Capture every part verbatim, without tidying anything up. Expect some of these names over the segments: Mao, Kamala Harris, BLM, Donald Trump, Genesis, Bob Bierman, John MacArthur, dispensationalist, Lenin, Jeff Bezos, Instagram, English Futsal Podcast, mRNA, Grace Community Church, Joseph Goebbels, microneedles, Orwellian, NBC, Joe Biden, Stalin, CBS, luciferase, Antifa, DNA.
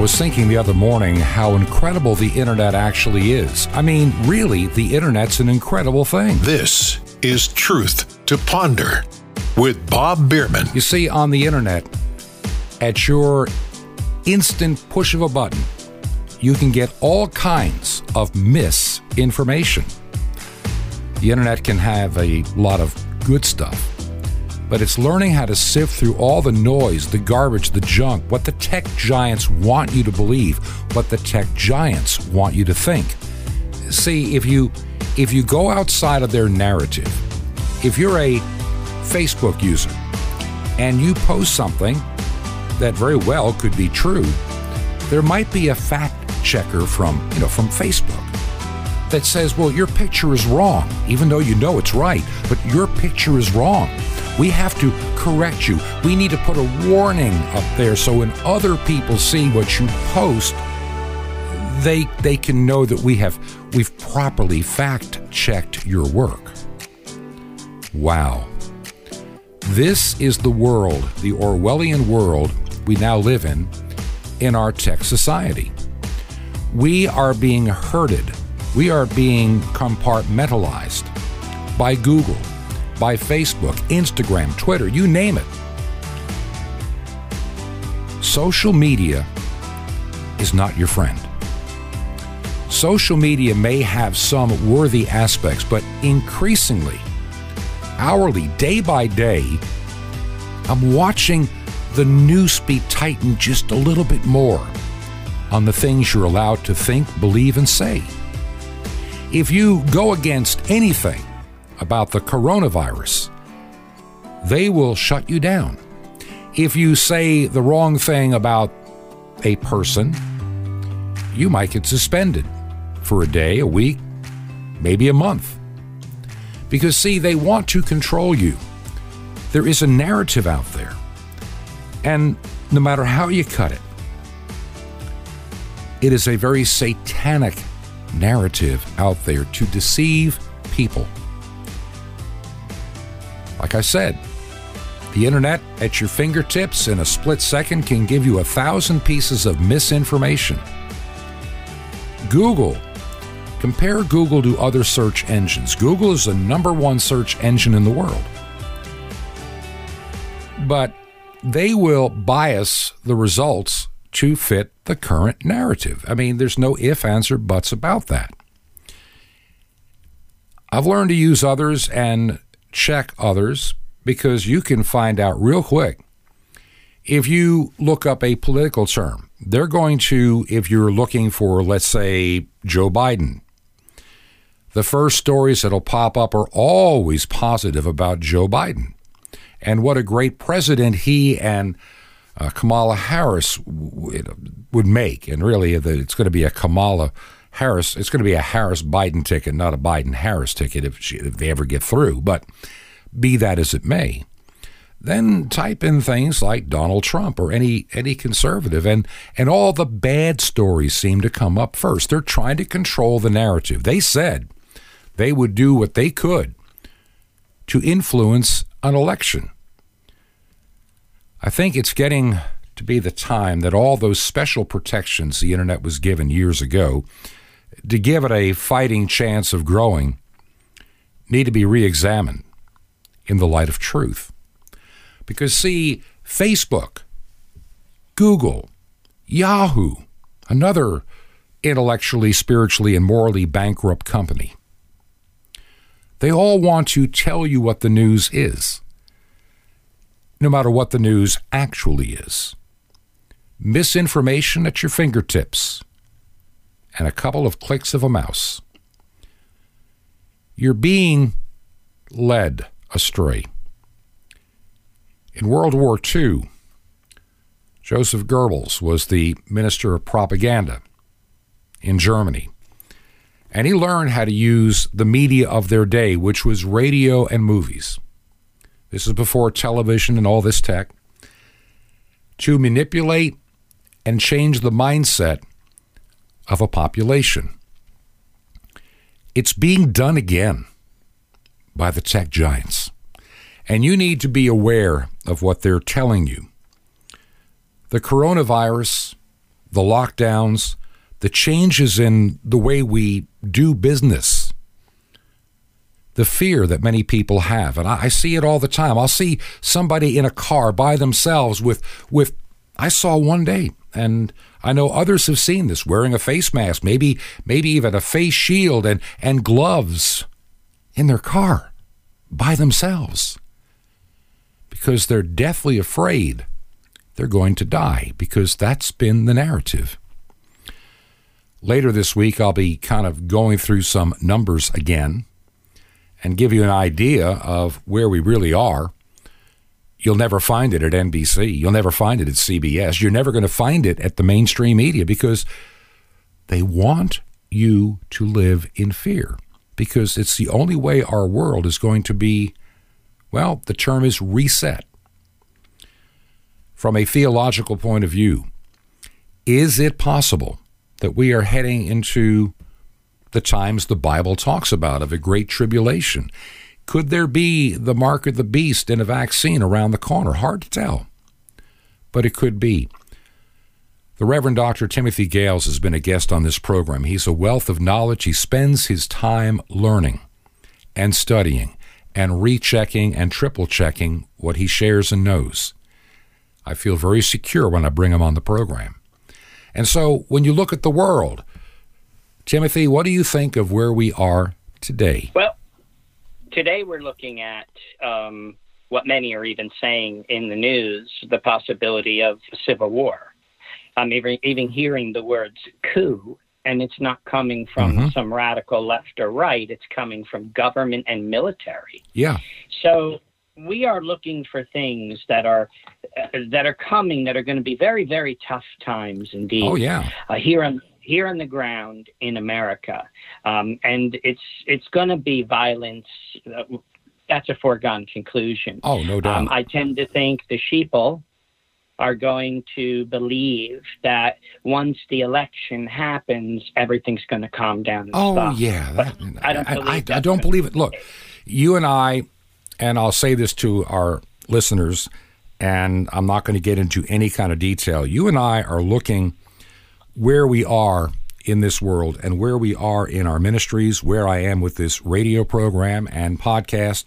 was thinking the other morning how incredible the internet actually is. I mean, really, the internet's an incredible thing. This is Truth to Ponder with Bob Bierman. You see, on the internet, at your instant push of a button, you can get all kinds of misinformation. The internet can have a lot of good stuff, but it's learning how to sift through all the noise, the garbage, the junk, what the tech giants want you to believe, what the tech giants want you to think. See, if you if you go outside of their narrative, if you're a Facebook user and you post something that very well could be true, there might be a fact checker from, you know, from Facebook that says, well, your picture is wrong, even though you know it's right, but your picture is wrong. We have to correct you. We need to put a warning up there so when other people see what you post, they they can know that we have we've properly fact-checked your work. Wow. This is the world, the Orwellian world we now live in, in our tech society. We are being herded. We are being compartmentalized by Google, by Facebook, Instagram, Twitter, you name it. Social media is not your friend. Social media may have some worthy aspects, but increasingly, hourly, day by day, I'm watching the noose be tightened just a little bit more on the things you're allowed to think, believe, and say. If you go against anything about the coronavirus, they will shut you down. If you say the wrong thing about a person, you might get suspended for a day, a week, maybe a month. Because see, they want to control you. There is a narrative out there. And no matter how you cut it, it is a very satanic narrative out there to deceive people. Like I said, the internet at your fingertips in a split second can give you a thousand pieces of misinformation. Google. Compare Google to other search engines. Google is the number one search engine in the world. But they will bias the results to fit the current narrative. I mean, there's no ifs, ands, or buts about that. I've learned to use others and check others because you can find out real quick. If you look up a political term, they're going to, if you're looking for, let's say, Joe Biden, the first stories that'll pop up are always positive about Joe Biden and what a great president he and Uh, Kamala Harris w would make. And really, it's going to be a Kamala Harris. It's going to be a Harris-Biden ticket, not a Biden-Harris ticket if, she, if they ever get through. But be that as it may, then type in things like Donald Trump or any any conservative, and, and all the bad stories seem to come up first. They're trying to control the narrative. They said they would do what they could to influence an election. I think it's getting to be the time that all those special protections the internet was given years ago to give it a fighting chance of growing need to be re-examined in the light of truth. Because see, Facebook, Google, Yahoo, another intellectually, spiritually, and morally bankrupt company, they all want to tell you what the news is, no matter what the news actually is. Misinformation at your fingertips and a couple of clicks of a mouse. You're being led astray. In World War Two, Joseph Goebbels was the minister of propaganda in Germany, and he learned how to use the media of their day, which was radio and movies. This is before television and all this tech, to manipulate and change the mindset of a population. It's being done again by the tech giants, and you need to be aware of what they're telling you. The coronavirus, the lockdowns, the changes in the way we do business, the fear that many people have. And I, I see it all the time. I'll see somebody in a car by themselves with, with I saw one day, and I know others have seen this, wearing a face mask, maybe maybe even a face shield and, and gloves in their car by themselves, because they're deathly afraid they're going to die, because that's been the narrative. Later this week, I'll be kind of going through some numbers again and give you an idea of where we really are. You'll never find it at N B C. You'll never find it at C B S. You're never going to find it at the mainstream media, because they want you to live in fear, because it's the only way our world is going to be, well, the term is reset. From a theological point of view, is it possible that we are heading into the times the Bible talks about, of a great tribulation? Could there be the mark of the beast in a vaccine around the corner? Hard to tell, but it could be. The Reverend Doctor Timothy Gales has been a guest on this program. He's a wealth of knowledge. He spends his time learning and studying and rechecking and triple-checking what he shares and knows. I feel very secure when I bring him on the program. And so when you look at the world, Timothy, what do you think of where we are today? Well, today we're looking at um, what many are even saying in the news, the possibility of civil war. I'm even, even hearing the words coup, and it's not coming from mm-hmm. some radical left or right. It's coming from government and military. Yeah. So we are looking for things that are uh, that are coming that are going to be very, very tough times indeed. Oh, yeah. Uh, here on here on the ground in America, um, and it's it's going to be violence. Uh, that's a foregone conclusion. Oh, no doubt. Um, I tend to think the sheeple are going to believe that once the election happens, everything's going to calm down and oh, stop. Oh, yeah. That, I don't believe I, I, I don't believe it. Look, you and I. And I'll say this to our listeners, and I'm not going to get into any kind of detail. You and I are looking where we are in this world and where we are in our ministries, where I am with this radio program and podcast.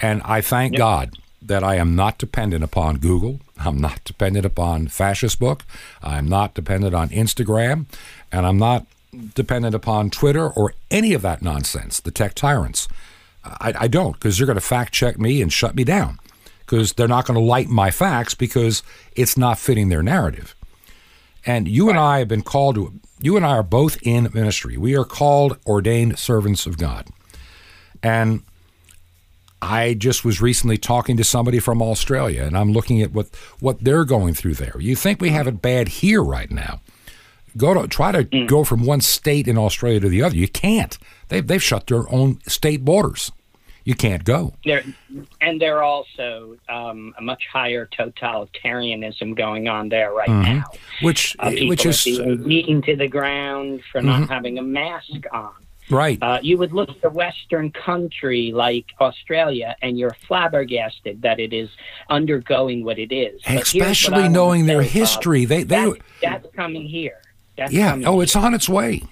And I thank yep. God that I am not dependent upon Google. I'm not dependent upon Fascist Book. I'm not dependent on Instagram. And I'm not dependent upon Twitter or any of that nonsense, the tech tyrants. I, I don't, because they're going to fact check me and shut me down, because they're not going to like my facts, because it's not fitting their narrative. And you and I have been called to, you and I are both in ministry. We are called, ordained servants of God. And I just was recently talking to somebody from Australia, and I'm looking at what, what they're going through there. You think we have it bad here right now. Go to try to mm. go from one state in Australia to the other. You can't. They've they've shut their own state borders. You can't go. They're, and they're also um, a much higher totalitarianism going on there right mm-hmm. now, which uh, which is beaten to the ground for mm-hmm. not having a mask on. Right. Uh, you would look at a Western country like Australia, and you're flabbergasted that it is undergoing what it is. Especially knowing their history, Bob, they they that's, that's coming here. That's yeah. Oh, it's on its way.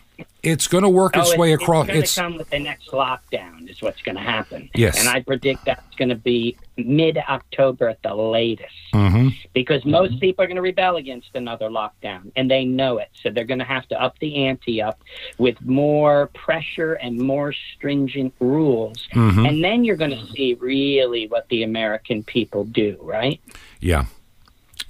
It's going to work its oh, way it's, across. It's going to come with the next lockdown is what's going to happen. Yes. And I predict that's going to be mid-October at the latest. Mm-hmm. Because most people are going to rebel against another lockdown, and they know it. So they're going to have to up the ante up with more pressure and more stringent rules. Mm-hmm. And then you're going to see really what the American people do, right? Yeah.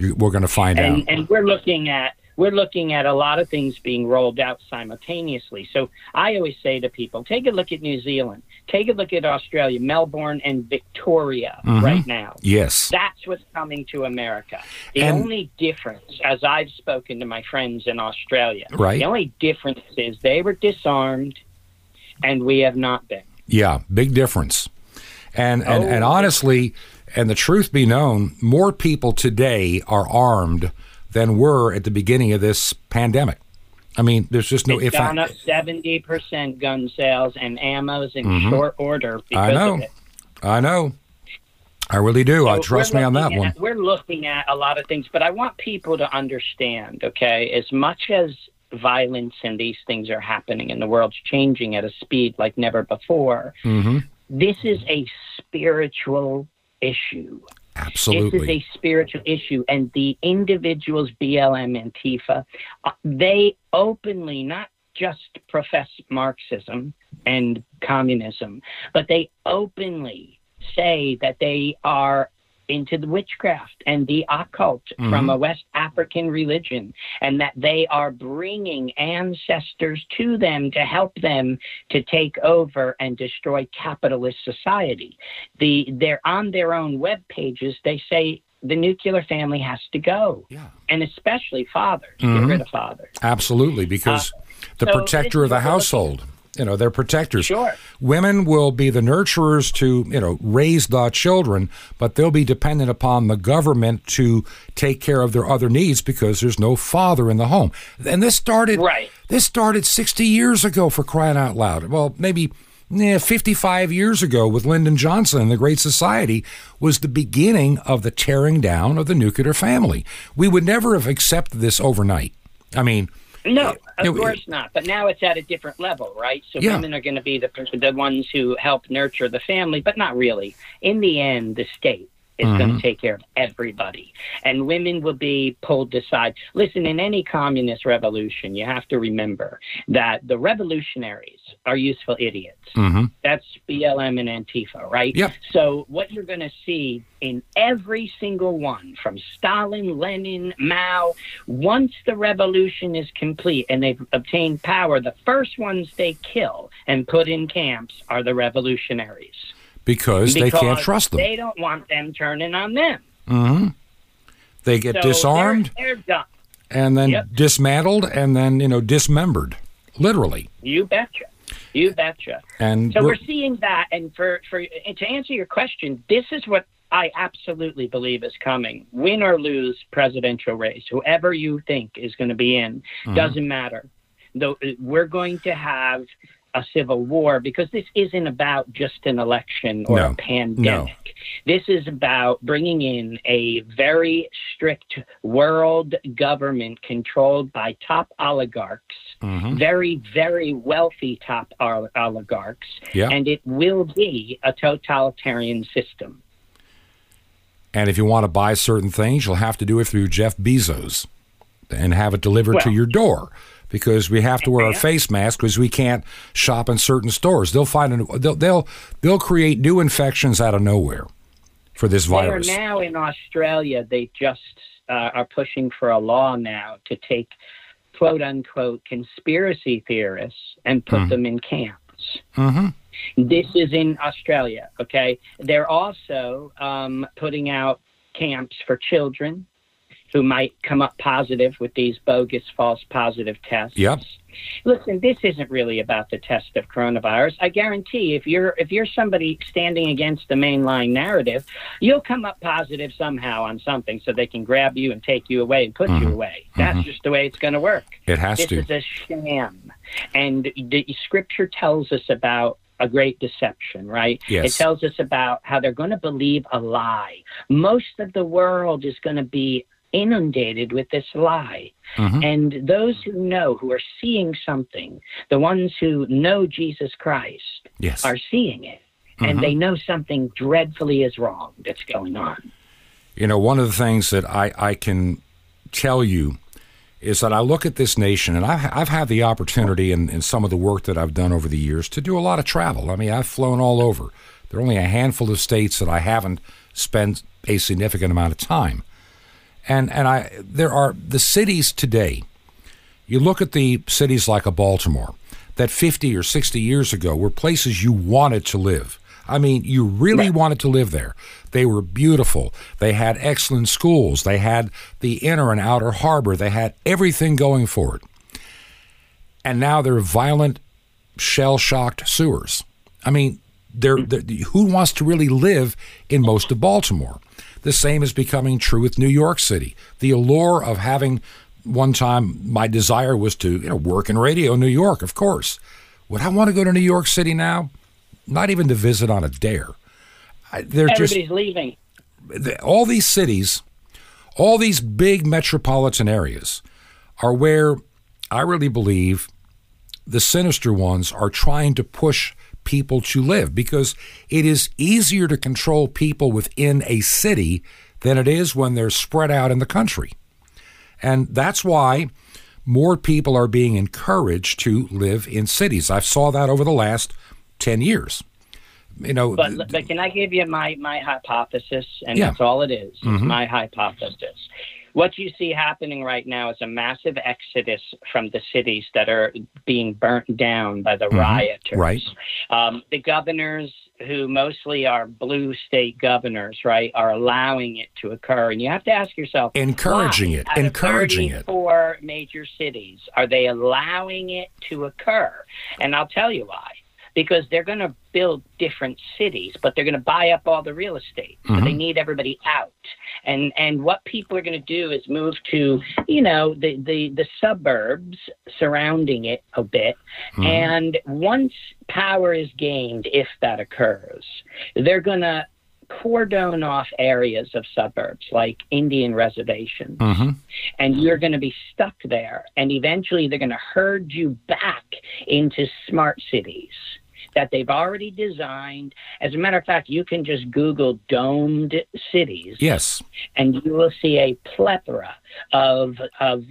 We're going to find and, out. And we're looking at We're looking at a lot of things being rolled out simultaneously. So I always say to people, take a look at New Zealand. Take a look at Australia, Melbourne and Victoria mm-hmm. right now. Yes. That's what's coming to America. The and, only difference, as I've spoken to my friends in Australia, right. the only difference is they were disarmed and we have not been. Yeah, big difference. And, and, oh, and honestly, and the truth be known, more people today are armed than were at the beginning of this pandemic. I mean, there's just no... It's if gone I, up seventy percent gun sales and ammo's in mm-hmm. short order because I know. Of it. I know. I really do. So I trust me on that at, one. We're looking at a lot of things, but I want people to understand, okay, as much as violence and these things are happening and the world's changing at a speed like never before, mm-hmm. this is a spiritual issue. Absolutely. This is a spiritual issue. And the individuals, B L M, Antifa, they openly not just profess Marxism and communism, but they openly say that they are into the witchcraft and the occult mm-hmm. from a West African religion, and that they are bringing ancestors to them to help them to take over and destroy capitalist society. The, they're on their own web pages. They say the nuclear family has to go, yeah. and especially fathers, mm-hmm. get rid of fathers. Absolutely, because uh, the so protector of the household. You know, they're protectors. Sure. Women will be the nurturers to, you know, raise the children, but they'll be dependent upon the government to take care of their other needs because there's no father in the home. And this started, right. this started sixty years ago, for crying out loud. Well, maybe eh, fifty-five years ago with Lyndon Johnson and the Great Society was the beginning of the tearing down of the nuclear family. We would never have accepted this overnight. I mean... No, of course not. But now it's at a different level, right? So yeah. women are going to be the the ones who help nurture the family, but not really. In the end, the state is mm-hmm. going to take care of everybody, and women will be pulled aside. Listen, in any communist revolution, you have to remember that the revolutionaries are useful idiots. Mm-hmm. That's B L M and Antifa, right? Yep. So what you're going to see in every single one, from Stalin, Lenin, Mao, once the revolution is complete and they've obtained power, the first ones they kill and put in camps are the revolutionaries. Because, because they can't trust them. They don't want them turning on them. Mm-hmm. They get so disarmed they're, they're done. And then yep. dismantled and then, you know, dismembered, literally. You betcha. You betcha. And so we're, we're seeing that. And for, for and to answer your question, this is what I absolutely believe is coming. Win or lose presidential race, whoever you think is going to be in, mm-hmm. doesn't matter. Though we're going to have a civil war, because this isn't about just an election or no, a pandemic. No. This is about bringing in a very strict world government controlled by top oligarchs, mm-hmm. very, very wealthy top ol- oligarchs, yeah. and it will be a totalitarian system. And if you want to buy certain things, you'll have to do it through Jeff Bezos and have it delivered well, to your door. Because we have to wear a face mask because we can't shop in certain stores. They'll find a, they'll, they'll they'll create new infections out of nowhere for this virus. They are now in Australia. They just uh, are pushing for a law now to take quote unquote conspiracy theorists and put mm. them in camps. Mm-hmm. This is in Australia. Okay, they're also um, putting out camps for children who might come up positive with these bogus false positive tests. Yep. Listen, this isn't really about the test of coronavirus. I guarantee if you're if you're somebody standing against the mainline narrative, you'll come up positive somehow on something so they can grab you and take you away and put mm-hmm. you away. That's mm-hmm. just the way it's going to work. It has this to. This is a sham. And the scripture tells us about a great deception, right? Yes. It tells us about how they're going to believe a lie. Most of the world is going to be inundated with this lie. Mm-hmm. And those who know, who are seeing something, the ones who know Jesus Christ yes. are seeing it. Mm-hmm. And they know something dreadfully is wrong that's going on. You know, one of the things that I, I can tell you is that I look at this nation, and I've, I've had the opportunity in, in some of the work that I've done over the years to do a lot of travel. I mean, I've flown all over. There are only a handful of states that I haven't spent a significant amount of time. And and I there are the cities today, you look at the cities like a Baltimore, that fifty or sixty years ago were places you wanted to live. I mean, you really right. wanted to live there. They were beautiful. They had excellent schools. They had the inner and outer harbor. They had everything going for it. And now they're violent, shell-shocked sewers. I mean, they're, they're, who wants to really live in most of Baltimore? The same is becoming true with New York City. The allure of having, one time, my desire was to you know, work in radio in New York, of course. Would I want to go to New York City now? Not even to visit on a dare. I, they're Everybody's just, leaving. all these cities, all these big metropolitan areas are where I really believe the sinister ones are trying to push people to live, because it is easier to control people within a city than it is when they're spread out in the country. And that's why more people are being encouraged to live in cities. I've saw that over the last ten years. You know, but, th- but can I give you my, my hypothesis? And yeah. That's all it is. Mm-hmm. It's my hypothesis. What you see happening right now is a massive exodus from the cities that are being burnt down by the mm-hmm. rioters. Right. Um, the governors, who mostly are blue state governors, right, are allowing it to occur. And you have to ask yourself, encouraging it, encouraging it. Four major cities, are they allowing it to occur? And I'll tell you why. Because they're going to build different cities, but they're going to buy up all the real estate. So mm-hmm. they need everybody out. And and what people are going to do is move to, you know, the, the, the suburbs surrounding it a bit. Mm-hmm. And once power is gained, if that occurs, they're going to cordon off areas of suburbs like Indian reservations. Mm-hmm. And you're going to be stuck there. And eventually they're going to herd you back into smart cities that they've already designed. As a matter of fact, you can just Google domed cities. Yes. And you will see a plethora of of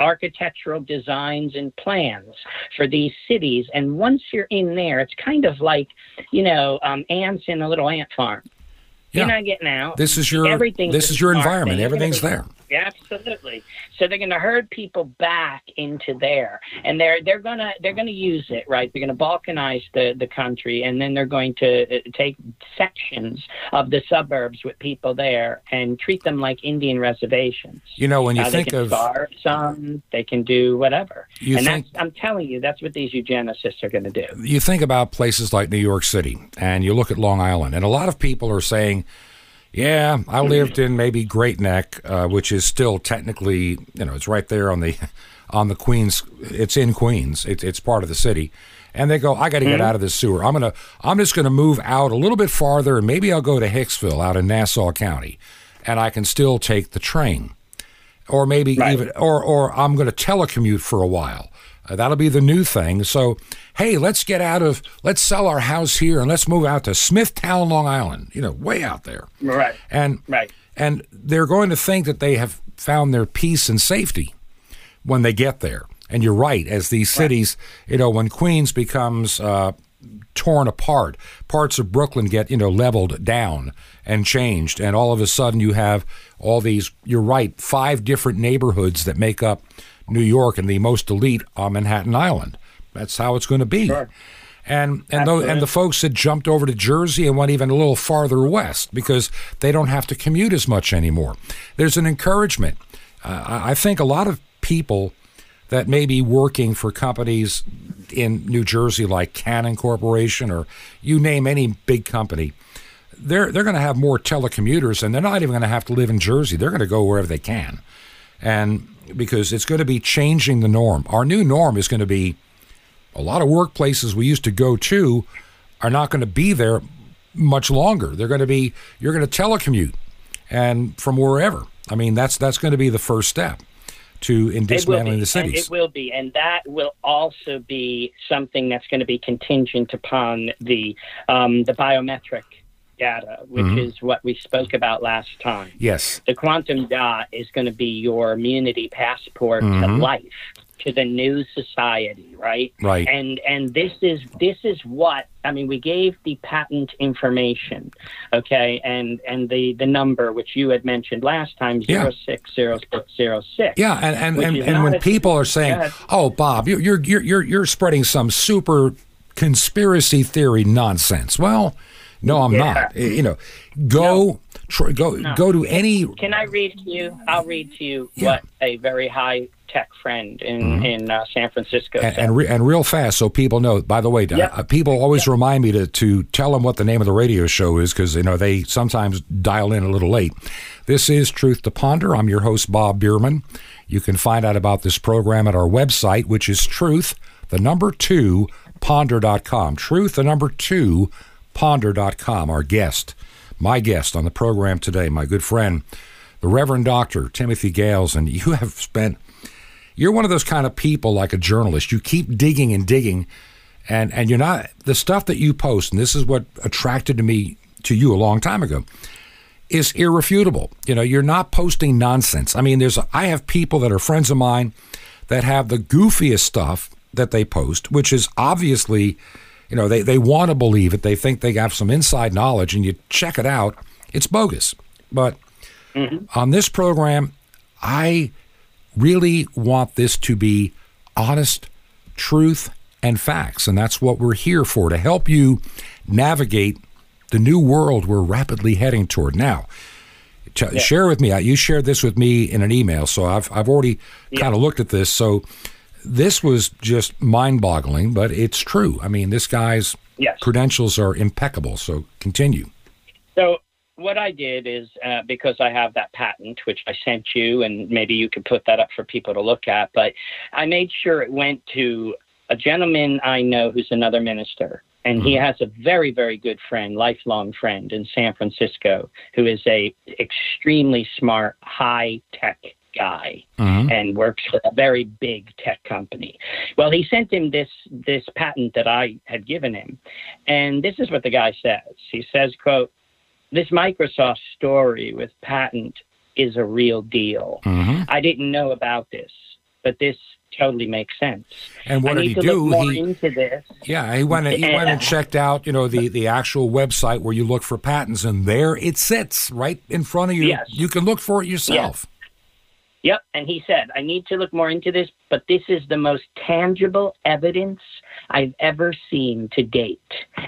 architectural designs and plans for these cities. And once you're in there, it's kind of like, you know, um, ants in a little ant farm. Yeah. You're not getting out. This is your Everything's This is your environment. Thing. Everything's there. Absolutely. So they're going to herd people back into there, and they're they're going to they're going to use it, right? They're going to balkanize the, the country, and then they're going to take sections of the suburbs with people there and treat them like Indian reservations. You know, when you uh, think of they can starve some, they can do whatever. You and think, that's, I'm telling you, that's what these eugenicists are going to do. You think about places like New York City, and you look at Long Island, and a lot of people are saying, yeah, I lived in maybe Great Neck, uh, which is still technically, you know, it's right there on the on the Queens. It's in Queens. It's it's part of the city. And they go, I got to get out of this sewer. I'm gonna I'm just gonna move out a little bit farther, and maybe I'll go to Hicksville out in Nassau County, and I can still take the train, or maybe right. even or or I'm gonna telecommute for a while. Uh, that'll be the new thing. So hey, let's get out of let's sell our house here and let's move out to Smithtown, Long Island, you know, way out there. Right. And right. and they're going to think that they have found their peace and safety when they get there. And you're right, as these cities, right. you know, when Queens becomes uh, torn apart, parts of Brooklyn get, you know, leveled down and changed, and all of a sudden you have all these, you're right, five different neighborhoods that make up New York and the most elite on Manhattan Island. That's how it's going to be. Sure. And and those, and the folks that jumped over to Jersey and went even a little farther west because they don't have to commute as much anymore. There's an encouragement. Uh, I think a lot of people that may be working for companies in New Jersey like Canon Corporation, or you name any big company, they're, they're going to have more telecommuters, and they're not even going to have to live in Jersey. They're going to go wherever they can. And because it's going to be changing the norm. Our new norm is going to be a lot of workplaces we used to go to are not going to be there much longer. They're going to be, you're going to telecommute and from wherever. I mean, that's that's going to be the first step to in dismantling the cities. It will be, and that will also be something that's going to be contingent upon the um, the biometric data, which mm-hmm. is what we spoke about last time. Yes. The quantum dot is going to be your immunity passport mm-hmm. to life, to the new society, right? Right. And and this is this is what I mean, we gave the patent information, okay, and and the, the number which you had mentioned last time, zero six zero six zero six. Yeah, and and, and, and when people are saying, "Oh, Bob, you're you're you're you're spreading some super conspiracy theory nonsense," well, no, I'm yeah. not. You know, go no. tr- go no. go to any. Can I read to you? I'll read to you yeah. what a very high tech friend in mm-hmm. in uh, San Francisco and and, re- and real fast, so people know. By the way, yep. uh, people always yep. remind me to to tell them what the name of the radio show is, because you know they sometimes dial in a little late. This is Truth to Ponder. I'm your host, Bob Bierman. You can find out about this program at our website, which is truth the number two ponder dot com. Truth the number two. ponder dot com. Our guest, my guest on the program today, my good friend, the Reverend Doctor Timothy Gales. And you have spent, you're one of those kind of people, like a journalist. You keep digging and digging, and, and you're not, the stuff that you post, and this is what attracted to me to you a long time ago, is irrefutable. You know, you're not posting nonsense. I mean, there's, I have people that are friends of mine that have the goofiest stuff that they post, which is obviously, you know, they, they want to believe it. They think they have some inside knowledge, and you check it out, it's bogus. But mm-hmm. on this program, I really want this to be honest truth and facts, and that's what we're here for, to help you navigate the new world we're rapidly heading toward. Now, t- yeah. share with me, you shared this with me in an email, so I've I've already yeah. kind of looked at this, so this was just mind-boggling, but it's true. I mean, this guy's yes. credentials are impeccable, so continue. So what I did is, uh, because I have that patent, which I sent you, and maybe you could put that up for people to look at, but I made sure it went to a gentleman I know who's another minister. And he has a very, very good friend, lifelong friend in San Francisco, who is a extremely smart, high-tech guy uh-huh. and works for a very big tech company. Well, he sent him this this patent that I had given him. And this is what the guy says. He says, quote, "This Microsoft story with patent is a real deal. Uh-huh. I didn't know about this, but this totally makes sense." And what I did he do? He, into this. Yeah, he went and, he went and checked out, you know, the, the actual website where you look for patents, and there it sits right in front of you. Yes. You can look for it yourself. Yes. Yep, and he said, "I need to look more into this, but this is the most tangible evidence I've ever seen to date.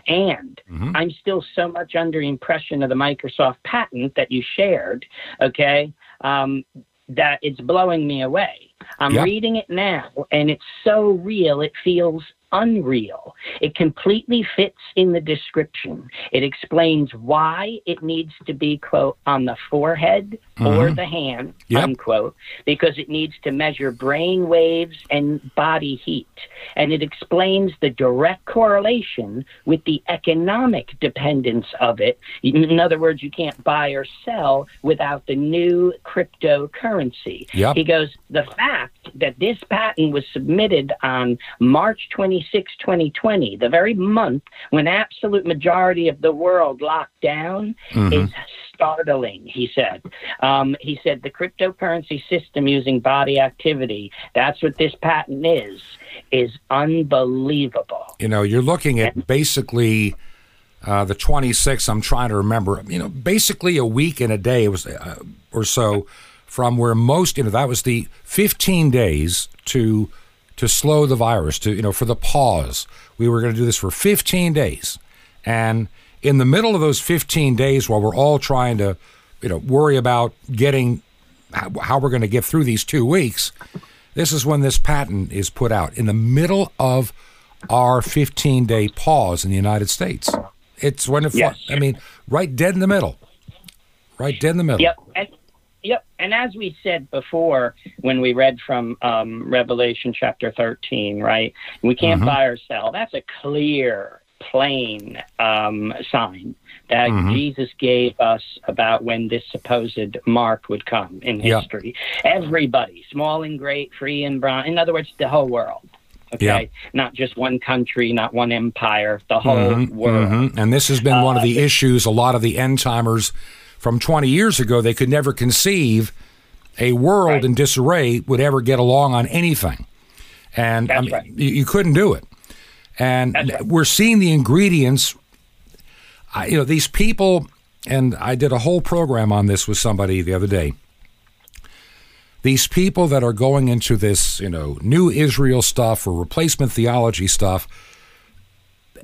And mm-hmm. I'm still so much under impression of the Microsoft patent that you shared, okay, um, that it's blowing me away. I'm yep. reading it now, and it's so real, it feels unreal. It completely fits in the description. It explains why it needs to be, quote, on the forehead mm-hmm. or the hand, yep. unquote, because it needs to measure brain waves and body heat. And it explains the direct correlation with the economic dependence of it. In other words, you can't buy or sell without the new cryptocurrency." Yep. He goes, "The fact that this patent was submitted on March twenty-sixth, twenty twenty, the very month when absolute majority of the world locked down, mm-hmm. is startling," he said. Um, he said, "The cryptocurrency system using body activity, that's what this patent is, is unbelievable." You know, you're looking at basically uh, the twenty-sixth, I'm trying to remember, you know, basically a week and a day was uh, or so from where most, you know, that was the fifteen days to... to slow the virus, to, you know, for the pause. We were going to do this for fifteen days. And in the middle of those fifteen days, while we're all trying to, you know, worry about getting how we're going to get through these two weeks, this is when this patent is put out, in the middle of our fifteen-day pause in the United States. It's when it, yes. I mean, right dead in the middle. Right dead in the middle. Yep. And- Yep, and as we said before, when we read from um, Revelation chapter thirteen, right, we can't mm-hmm. buy or sell. That's a clear, plain um, sign that mm-hmm. Jesus gave us about when this supposed mark would come in yep. history. Everybody, small and great, free and brown, in other words, the whole world. Okay, yep. Not just one country, not one empire, the whole mm-hmm. world. Mm-hmm. And this has been uh, one of the issues a lot of the end-timers from twenty years ago, they could never conceive a world right. in disarray would ever get along on anything. And I mean, right. you, you couldn't do it. And right. we're seeing the ingredients. I, you know, these people, and I did a whole program on this with somebody the other day. These people that are going into this, you know, new Israel stuff or replacement theology stuff,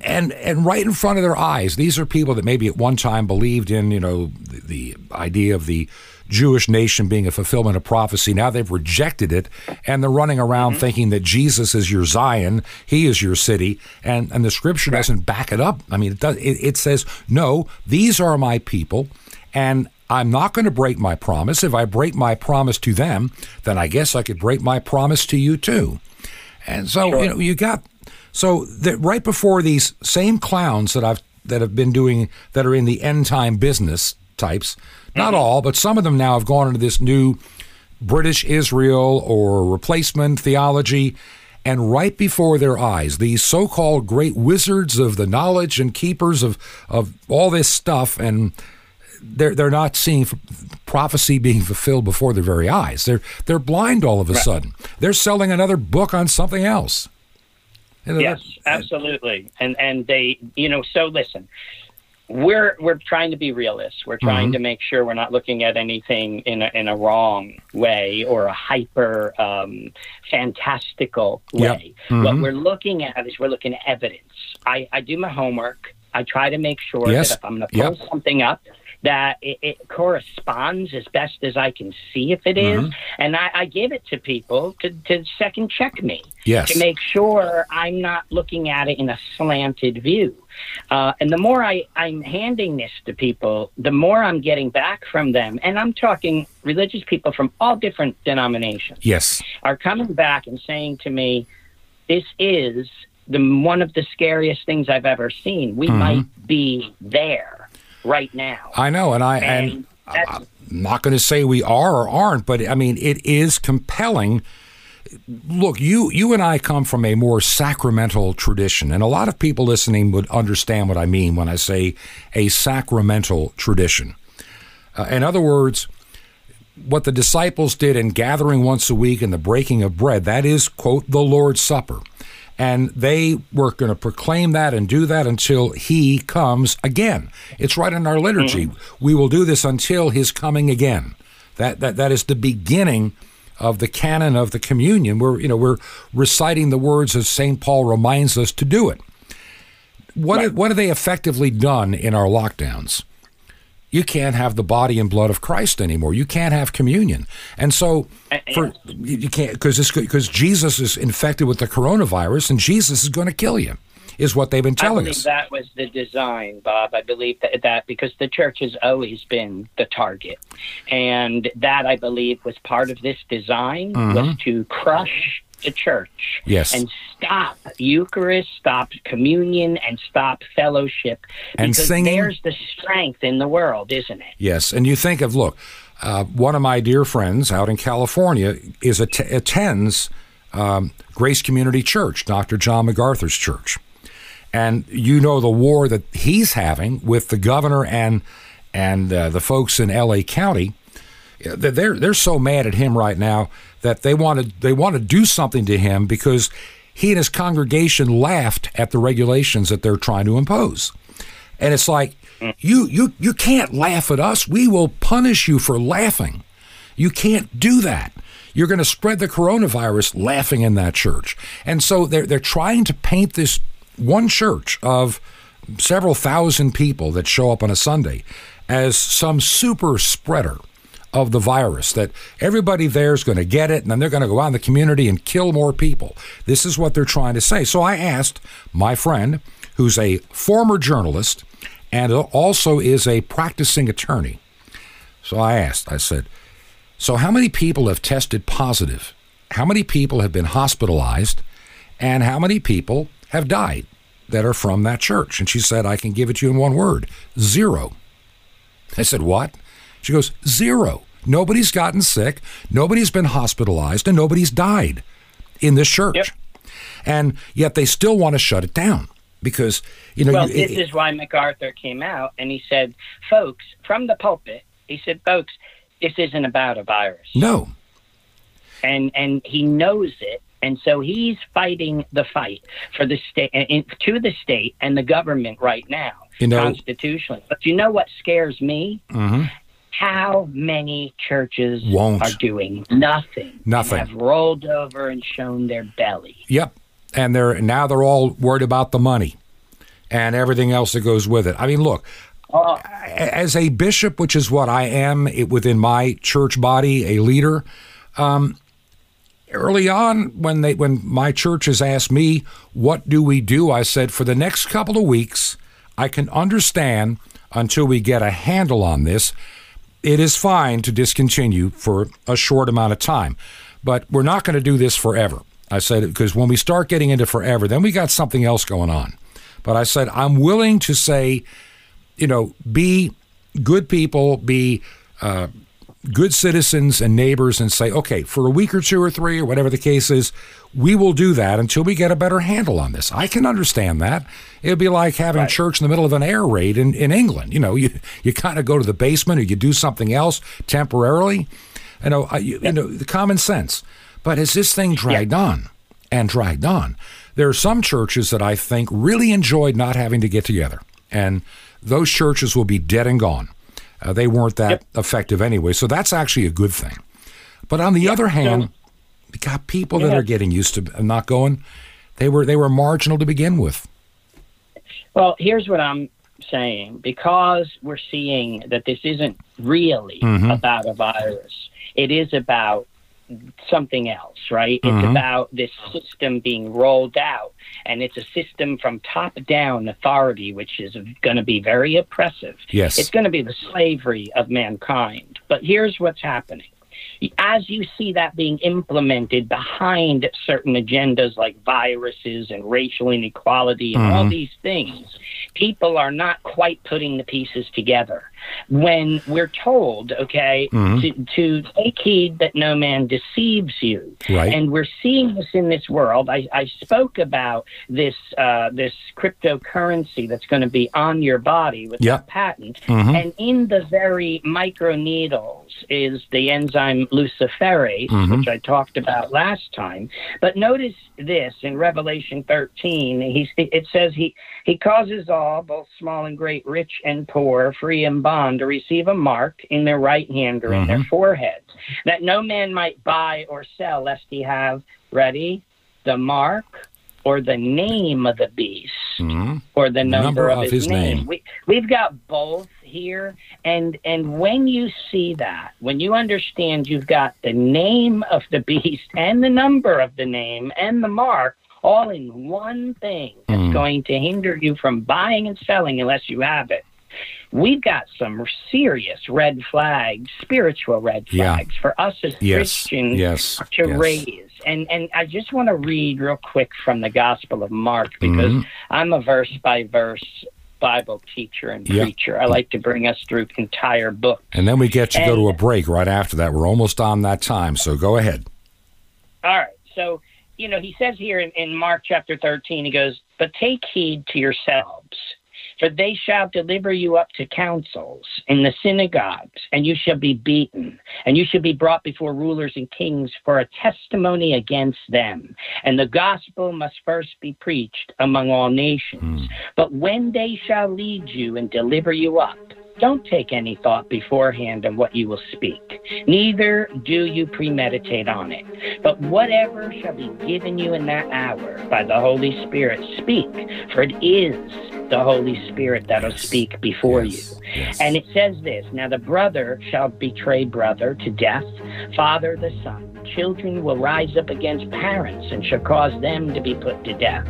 And and right in front of their eyes, these are people that maybe at one time believed in, you know, the, the idea of the Jewish nation being a fulfillment of prophecy. Now they've rejected it, and they're running around mm-hmm. thinking that Jesus is your Zion, he is your city, and, and the Scripture right. doesn't back it up. I mean, it, does, it, it says, no, these are my people, and I'm not going to break my promise. If I break my promise to them, then I guess I could break my promise to you too. And so, sure. you know, you got... So that right before these same clowns that I've that have been doing, that are in the end-time business types, not all, but some of them now have gone into this new British Israel or replacement theology, and right before their eyes, these so-called great wizards of the knowledge and keepers of, of all this stuff, and they're they're not seeing prophecy being fulfilled before their very eyes. They're they're blind all of a right. sudden. They're selling another book on something else. And yes, absolutely. And and they, you know, so listen, We're we're trying to be realists. We're trying mm-hmm. to make sure we're not looking at anything in a, in a wrong way or a hyper um, fantastical way. Yep. Mm-hmm. What we're looking at is we're looking at evidence. I, I do my homework. I try to make sure yes. that if I'm going to pull yep. something up, that it, it corresponds as best as I can see if it mm-hmm. is. And I, I give it to people to, to second check me yes. to make sure I'm not looking at it in a slanted view. Uh, and the more I, I'm handing this to people, the more I'm getting back from them. And I'm talking religious people from all different denominations yes. are coming back and saying to me, this is the one of the scariest things I've ever seen. We mm-hmm. might be there right now. I know, and, I, and, and I'm not going to say we are or aren't, but I mean, it is compelling. Look, you, you and I come from a more sacramental tradition, and a lot of people listening would understand what I mean when I say a sacramental tradition. Uh, in other words, what the disciples did in gathering once a week and the breaking of bread, that is, quote, the Lord's Supper. And they were going to proclaim that and do that until he comes again. It's right in our liturgy. Mm-hmm. We will do this until his coming again. That that that is the beginning of the canon of the communion. We're you know we're reciting the words as Saint Paul reminds us to do it. What right. what have they effectively done in our lockdowns? You can't have the body and blood of Christ anymore. You can't have communion. And so for, you can't because because Jesus is infected with the coronavirus and Jesus is going to kill you, is what they've been telling I believe us. That was the design, Bob. I believe that, that because the church has always been the target. And that, I believe, was part of this design mm-hmm. was to crush the church yes. and stop Eucharist, stop communion, and stop fellowship, and because singing. There's the strength in the world, isn't it? Yes, and you think of, look, uh, one of my dear friends out in California is att- attends um, Grace Community Church, Doctor John MacArthur's church, and you know the war that he's having with the governor and and uh, the folks in L A County. They're they're so mad at him right now that they want to they want to do something to him because he and his congregation laughed at the regulations that they're trying to impose, and it's like you you you can't laugh at us. We will punish you for laughing. You can't do that. You're going to spread the coronavirus laughing in that church, and so they're they're trying to paint this one church of several thousand people that show up on a Sunday as some super spreader of the virus, that everybody there is going to get it, and then they're going to go out in the community and kill more people. This is what they're trying to say. So I asked my friend, who's a former journalist and also is a practicing attorney. So I asked, I said, so how many people have tested positive? How many people have been hospitalized? And how many people have died that are from that church? And she said, I can give it to you in one word, zero. I said, what? She goes, zero. Nobody's gotten sick, nobody's been hospitalized, and nobody's died in this church. Yep. And yet they still want to shut it down because, you know. Well, you, this it, is why MacArthur came out and he said, folks, from the pulpit, he said, folks, this isn't about a virus. No. And and he knows it. And so he's fighting the fight for the state, to the state and the government right now, you know, constitutionally. But you know what scares me? Mm-hmm. How many churches Won't. Are doing nothing? Nothing. Have rolled over and shown their belly. Yep, and they're now they're all worried about the money and everything else that goes with it. I mean, look, uh, as a bishop, which is what I am it, within my church body, a leader. Um, early on, when they when my church has asked me, "What do we do?" I said, "For the next couple of weeks, I can understand until we get a handle on this." It is fine to discontinue for a short amount of time, but we're not going to do this forever. I said, because when we start getting into forever, then we got something else going on. But I said, I'm willing to say, you know, be good people, be uh, good citizens and neighbors, and say, okay, for a week or two or three or whatever the case is, we will do that until we get a better handle on this. I can understand that. It would be like having right. church in the middle of an air raid in, in England. You know, you, you kind of go to the basement or you do something else temporarily. You know, I, you, yeah. you know, the common sense. But as this thing dragged yeah. on and dragged on, there are some churches that I think really enjoyed not having to get together. And those churches will be dead and gone. Uh, they weren't that yep. effective anyway. So that's actually a good thing. But on the yep. other hand, yeah. we got people that yeah. are getting used to not going. They were they were marginal to begin with. Well, here's what I'm saying. Because we're seeing that this isn't really mm-hmm. about a virus. It is about something else, right? Mm-hmm. It's about this system being rolled out. And it's a system from top-down authority, which is going to be very oppressive. Yes. It's going to be the slavery of mankind. But here's what's happening. As you see that being implemented behind certain agendas like viruses and racial inequality and mm-hmm. all these things, people are not quite putting the pieces together. When we're told, okay, mm-hmm. to, to take heed that no man deceives you. Right. And we're seeing this in this world. I, I spoke about this uh, this cryptocurrency that's going to be on your body with yep. a patent. Mm-hmm. And in the very microneedles is the enzyme luciferase, mm-hmm. which I talked about last time. But notice this in Revelation thirteen. He, it says he, he causes all, both small and great, rich and poor, free and bond to receive a mark in their right hand or in mm-hmm. their forehead, that no man might buy or sell lest he have, ready, the mark or the name of the beast mm-hmm. or the number, number of, of his, his name. name. We, we've got both here. And, and when you see that, when you understand you've got the name of the beast and the number of the name and the mark, all in one thing that's mm-hmm. going to hinder you from buying and selling unless you have it. We've got some serious red flags, spiritual red flags yeah. for us as yes. Christians yes. to yes. raise. And and I just want to read real quick from the Gospel of Mark, because mm-hmm. I'm a verse-by-verse Bible teacher and yeah. preacher. I like to bring us through entire books. And then we get to and, go to a break right after that. We're almost on that time, so go ahead. All right. So, you know, he says here in, in Mark chapter thirteen, he goes, "But take heed to yourselves. For they shall deliver you up to councils in the synagogues, and you shall be beaten, and you shall be brought before rulers and kings for a testimony against them. And the gospel must first be preached among all nations. Mm. But when they shall lead you and deliver you up, don't take any thought beforehand of what you will speak, neither do you premeditate on it. But whatever shall be given you in that hour by the Holy Spirit, speak, for it is the Holy Spirit that'll yes. speak before yes. you." Yes. And it says this, "Now the brother shall betray brother to death, father the son. Children will rise up against parents and shall cause them to be put to death.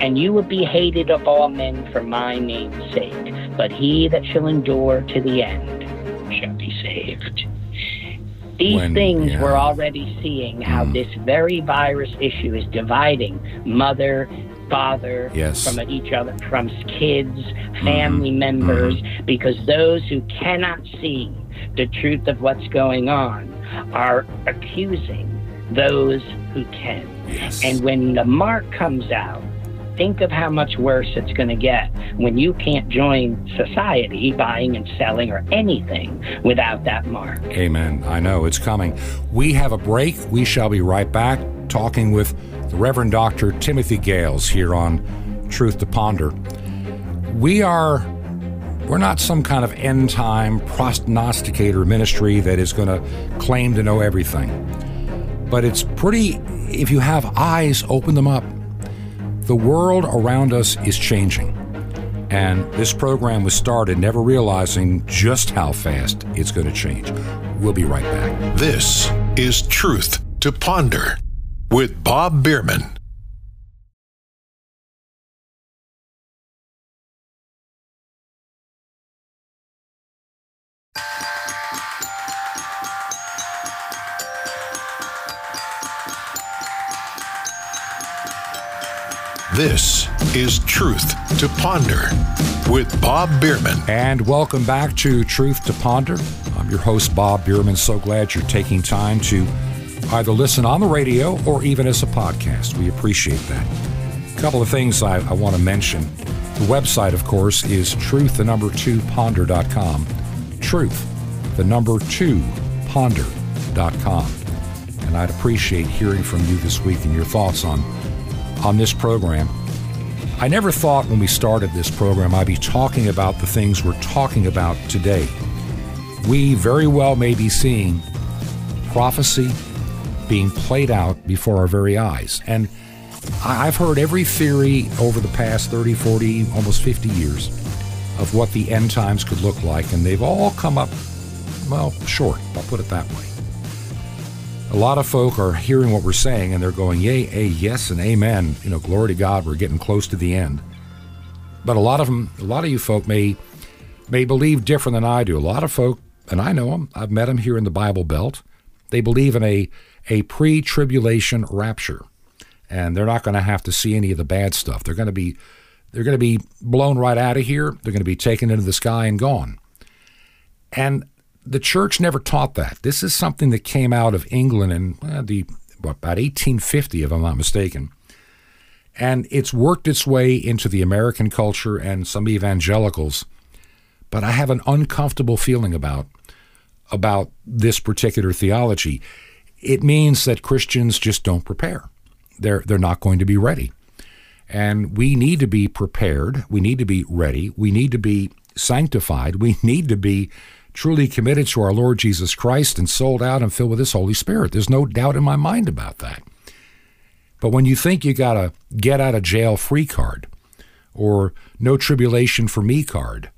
And you will be hated of all men for my name's sake. But he that shall endure to the end shall be saved." These when, things yeah. we're already seeing how mm. this very virus issue is dividing mother, father yes. from each other, from kids, family mm-hmm. members, mm-hmm. because those who cannot see the truth of what's going on are accusing those who can. Yes. And when the mark comes out, think of how much worse it's going to get when you can't join society buying and selling or anything without that mark. Amen. I know it's coming. We have a break. We shall be right back talking with the Reverend Doctor Timothy Gales here on Truth to Ponder. We are We're not some kind of end-time prognosticator ministry that is going to claim to know everything. But it's pretty, if you have eyes, open them up. The world around us is changing. And this program was started never realizing just how fast it's going to change. We'll be right back. This is Truth to Ponder with Bob Bierman. This is Truth to Ponder with Bob Bierman. And welcome back to Truth to Ponder. I'm your host, Bob Bierman. So glad you're taking time to either listen on the radio or even as a podcast. We appreciate that. A couple of things I, I want to mention. The website, of course, is truth, the number two, ponder dot com. Truth, the number two, ponder dot com. And I'd appreciate hearing from you this week and your thoughts on on this program. I never thought when we started this program I'd be talking about the things we're talking about today. We very well may be seeing prophecy being played out before our very eyes. And I've heard every theory over the past thirty, forty, almost fifty years of what the end times could look like, and they've all come up, well, short, I'll put it that way. A lot of folk are hearing what we're saying and they're going, yay, a, yes, and amen. You know, glory to God, we're getting close to the end. But a lot of them, a lot of you folk may may believe different than I do. A lot of folk, and I know them, I've met them here in the Bible Belt, they believe in a, a pre-tribulation rapture. And they're not going to have to see any of the bad stuff. They're going to be they're going to be blown right out of here. They're going to be taken into the sky and gone. And the church never taught that. This is something that came out of England in well, the what, about eighteen fifty, if I'm not mistaken. And it's worked its way into the American culture and some evangelicals. But I have an uncomfortable feeling about, about this particular theology. It means that Christians just don't prepare. They're, they're not going to be ready. And we need to be prepared. We need to be ready. We need to be sanctified. We need to be truly committed to our Lord Jesus Christ and sold out and filled with His Holy Spirit. There's no doubt in my mind about that. But when you think you got a get out of jail free card or no tribulation for me card,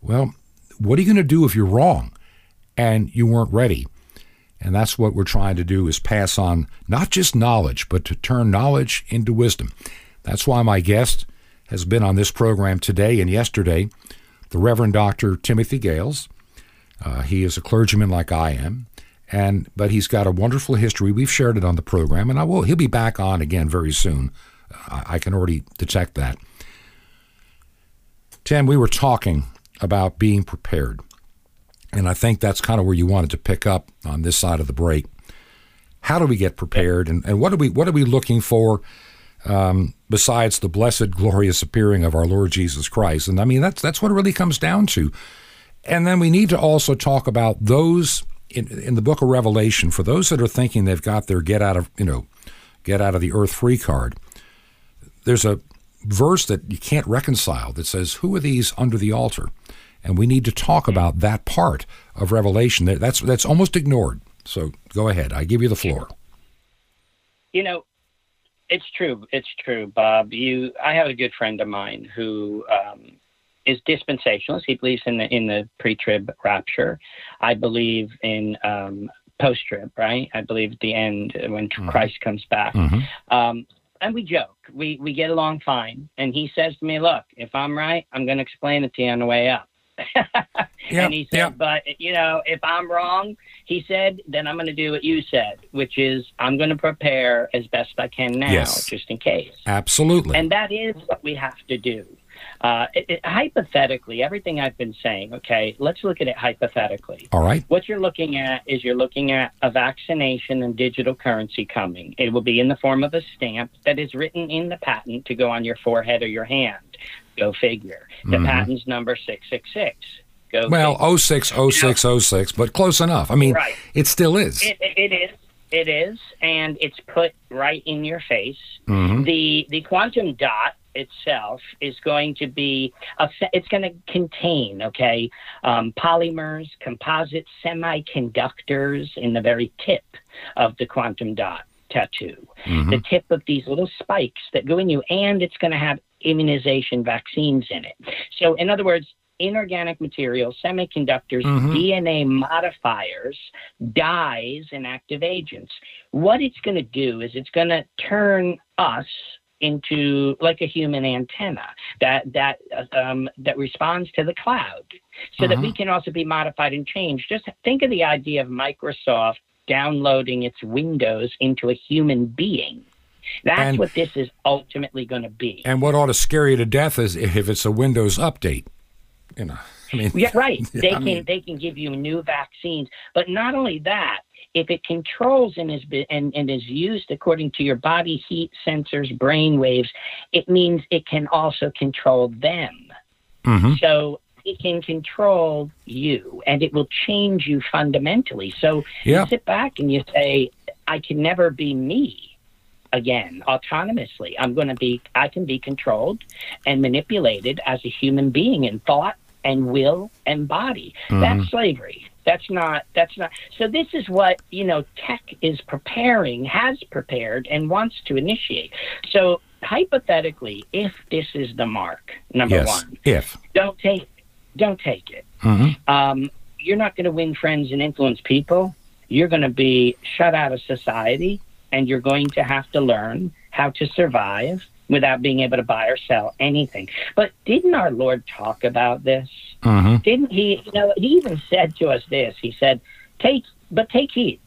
well, what are you going to do if you're wrong and you weren't ready? And that's what we're trying to do, is pass on not just knowledge, but to turn knowledge into wisdom. That's why my guest has been on this program today and yesterday, the Reverend Doctor Timothy Gales. Uh, he is a clergyman like I am, and but he's got a wonderful history. We've shared it on the program, and I will. He'll be back on again very soon. Uh, I can already detect that. Tim, we were talking about being prepared, and I think that's kind of where you wanted to pick up on this side of the break. How do we get prepared, and, and what are we what are we looking for um, besides the blessed, glorious appearing of our Lord Jesus Christ? And I mean, that's that's what it really comes down to. And then we need to also talk about those in, in the book of Revelation, for those that are thinking they've got their get out of, you know, get out of the earth free card. There's a verse that you can't reconcile that says, who are these under the altar? And we need to talk about that part of Revelation. That's, that's almost ignored. So go ahead. I give you the floor. You know, it's true. It's true, Bob. You, I have a good friend of mine who, um, is dispensationalist. He believes in the in the pre-trib rapture. I believe in um, post-trib, right? I believe at the end when mm-hmm. Christ comes back. Mm-hmm. Um, and we joke. We we get along fine. And he says to me, look, if I'm right, I'm going to explain it to you on the way up. Yep, and he said, yep. But, you know, if I'm wrong, he said, then I'm going to do what you said, which is I'm going to prepare as best I can now, yes. Just in case. Absolutely. And that is what we have to do. Uh, it, it, hypothetically, everything I've been saying, okay, let's look at it hypothetically. All right. What you're looking at is you're looking at a vaccination and digital currency coming. It will be in the form of a stamp that is written in the patent to go on your forehead or your hand. Go figure. The mm-hmm. patent's number six six six. Go well, figure. oh six oh six oh six, but close enough. I mean, right. It still is. It, it, it is. It is, and it's put right in your face. Mm-hmm. The the quantum dot itself is going to be, a, it's going to contain, okay, um, polymers, composites, semiconductors in the very tip of the quantum dot tattoo, mm-hmm. the tip of these little spikes that go in you, and it's going to have immunization vaccines in it. So in other words, inorganic materials, semiconductors, mm-hmm. D N A modifiers, dyes, and active agents. What it's going to do is it's going to turn us into like a human antenna that that um, that responds to the cloud, so uh-huh. that we can also be modified and changed. Just think of the idea of Microsoft downloading its Windows into a human being. That's and, what this is ultimately going to be. And what ought to scare you to death is if it's a Windows update. You know, I mean, yeah, right. They I can mean, they can give you new vaccines, but not only that. If it controls and is and, and is used according to your body heat sensors, brain waves, it means it can also control them. Mm-hmm. So it can control you, and it will change you fundamentally. So yeah. you sit back and you say, "I can never be me again autonomously. I'm going to be. I can be controlled and manipulated as a human being in thought and will and body." Mm-hmm. That's slavery. That's not, that's not, so this is what, you know, tech is preparing, has prepared, and wants to initiate. So hypothetically, if this is the mark, number yes, one, if. don't take, don't take it. Mm-hmm. Um, you're not going to win friends and influence people. You're going to be shut out of society, and you're going to have to learn how to survive without being able to buy or sell anything. But didn't our Lord talk about this? Mm-hmm. Didn't he, you know, he even said to us this, he said, take, but take heed,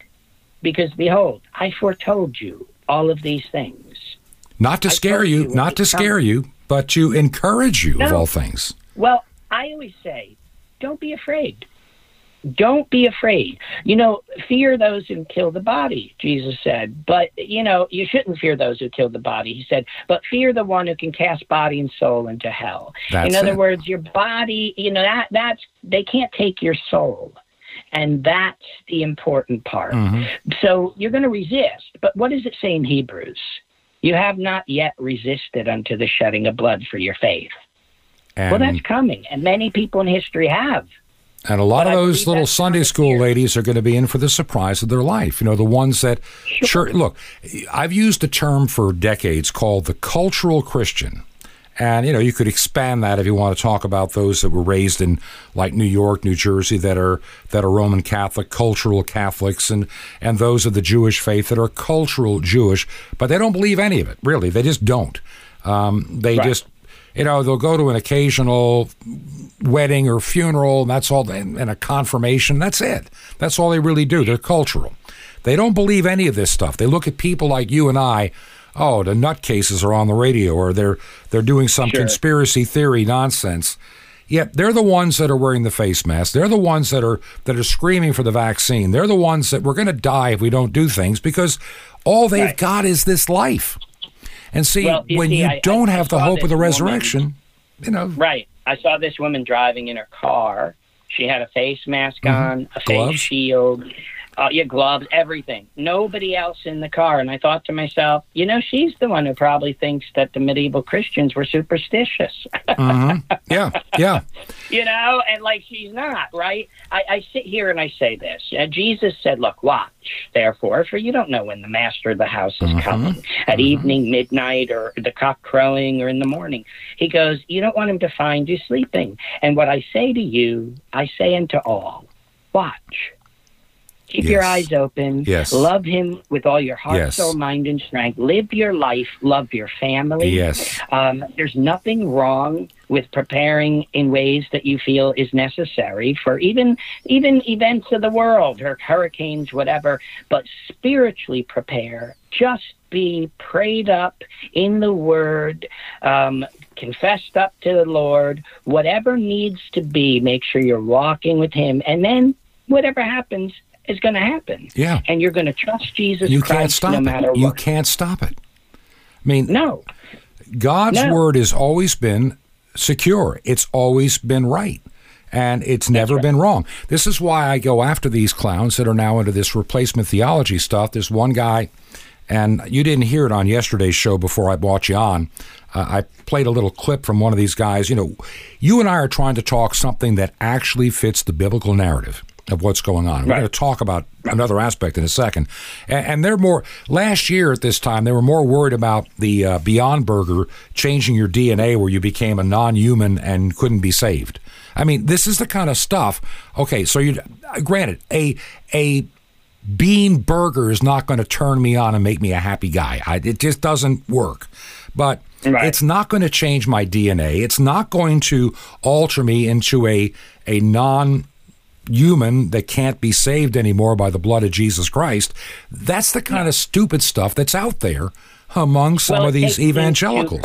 because behold, I foretold you all of these things. Not to I scare you, you not to scare come. you, but to encourage you no. of all things. Well, I always say, don't be afraid. Don't be afraid. You know, fear those who kill the body, Jesus said. But, you know, you shouldn't fear those who kill the body, he said. But fear the one who can cast body and soul into hell. That's In other it. words, your body, you know, that that's they can't take your soul. And that's the important part. Mm-hmm. So you're going to resist. But what does it say in Hebrews? You have not yet resisted unto the shedding of blood for your faith. And well, that's coming. And many people in history have. And a lot but of those little Sunday school here. ladies are going to be in for the surprise of their life. You know, the ones that, sure. Church, look, I've used a term for decades called the cultural Christian. And, you know, you could expand that if you want to talk about those that were raised in, like, New York, New Jersey, that are that are Roman Catholic, cultural Catholics, and, and those of the Jewish faith that are cultural Jewish. But they don't believe any of it, really. They just don't. Um, they right. just... You know, they'll go to an occasional wedding or funeral, and that's all, and a confirmation. That's it. That's all they really do. They're cultural. They don't believe any of this stuff. They look at people like you and I. Oh, the nutcases are on the radio, or they're they're doing some sure. conspiracy theory nonsense. Yet they're the ones that are wearing the face mask. They're the ones that are that are screaming for the vaccine. They're the ones that we're going to die if we don't do things, because all they've right. got is this life. And see, well, you when see, you I, don't I, have I the hope of the resurrection, woman, you know. Right. I saw this woman driving in her car. She had a face mask mm-hmm. on, a gloves. face shield, uh, yeah, gloves, everything. Nobody else in the car. And I thought to myself, you know, she's the one who probably thinks that the medieval Christians were superstitious. Mm-hmm. Yeah, yeah. You know, and like she's not, right? I, I sit here and I say this. Uh, Jesus said, look, watch. Therefore, for you don't know when the master of the house is mm-hmm. coming, at mm-hmm. evening, midnight, or the cock crowing, or in the morning. He goes, you don't want him to find you sleeping. And what I say to you, I say unto all, watch. Keep yes. your eyes open. Yes. Love him with all your heart, yes. soul, mind, and strength. Live your life. Love your family. Yes. Um, there's nothing wrong with preparing in ways that you feel is necessary for even even events of the world or hurricanes, whatever. But spiritually prepare. Just be prayed up in the Word, um, confessed up to the Lord. Whatever needs to be, make sure you're walking with him. And then whatever happens is going to happen. Yeah. And you're going to trust Jesus you Christ can't stop no matter it. what. You can't stop it. I mean, no. God's no. word has always been secure. It's always been right. And it's That's never right. been wrong. This is why I go after these clowns that are now into this replacement theology stuff. There's one guy, and you didn't hear it on yesterday's show before I brought you on. Uh, I played a little clip from one of these guys. You know, you and I are trying to talk something that actually fits the biblical narrative of what's going on. We're right. going to talk about another aspect in a second. And, and they're more, last year at this time, they were more worried about the uh, Beyond Burger changing your D N A where you became a non-human and couldn't be saved. I mean, this is the kind of stuff, okay, so you, granted, a a bean burger is not going to turn me on and make me a happy guy. I, it just doesn't work. But right. it's not going to change my D N A. It's not going to alter me into a, a non human that can't be saved anymore by the blood of Jesus Christ. That's the kind of stupid stuff that's out there among some well, of these evangelicals.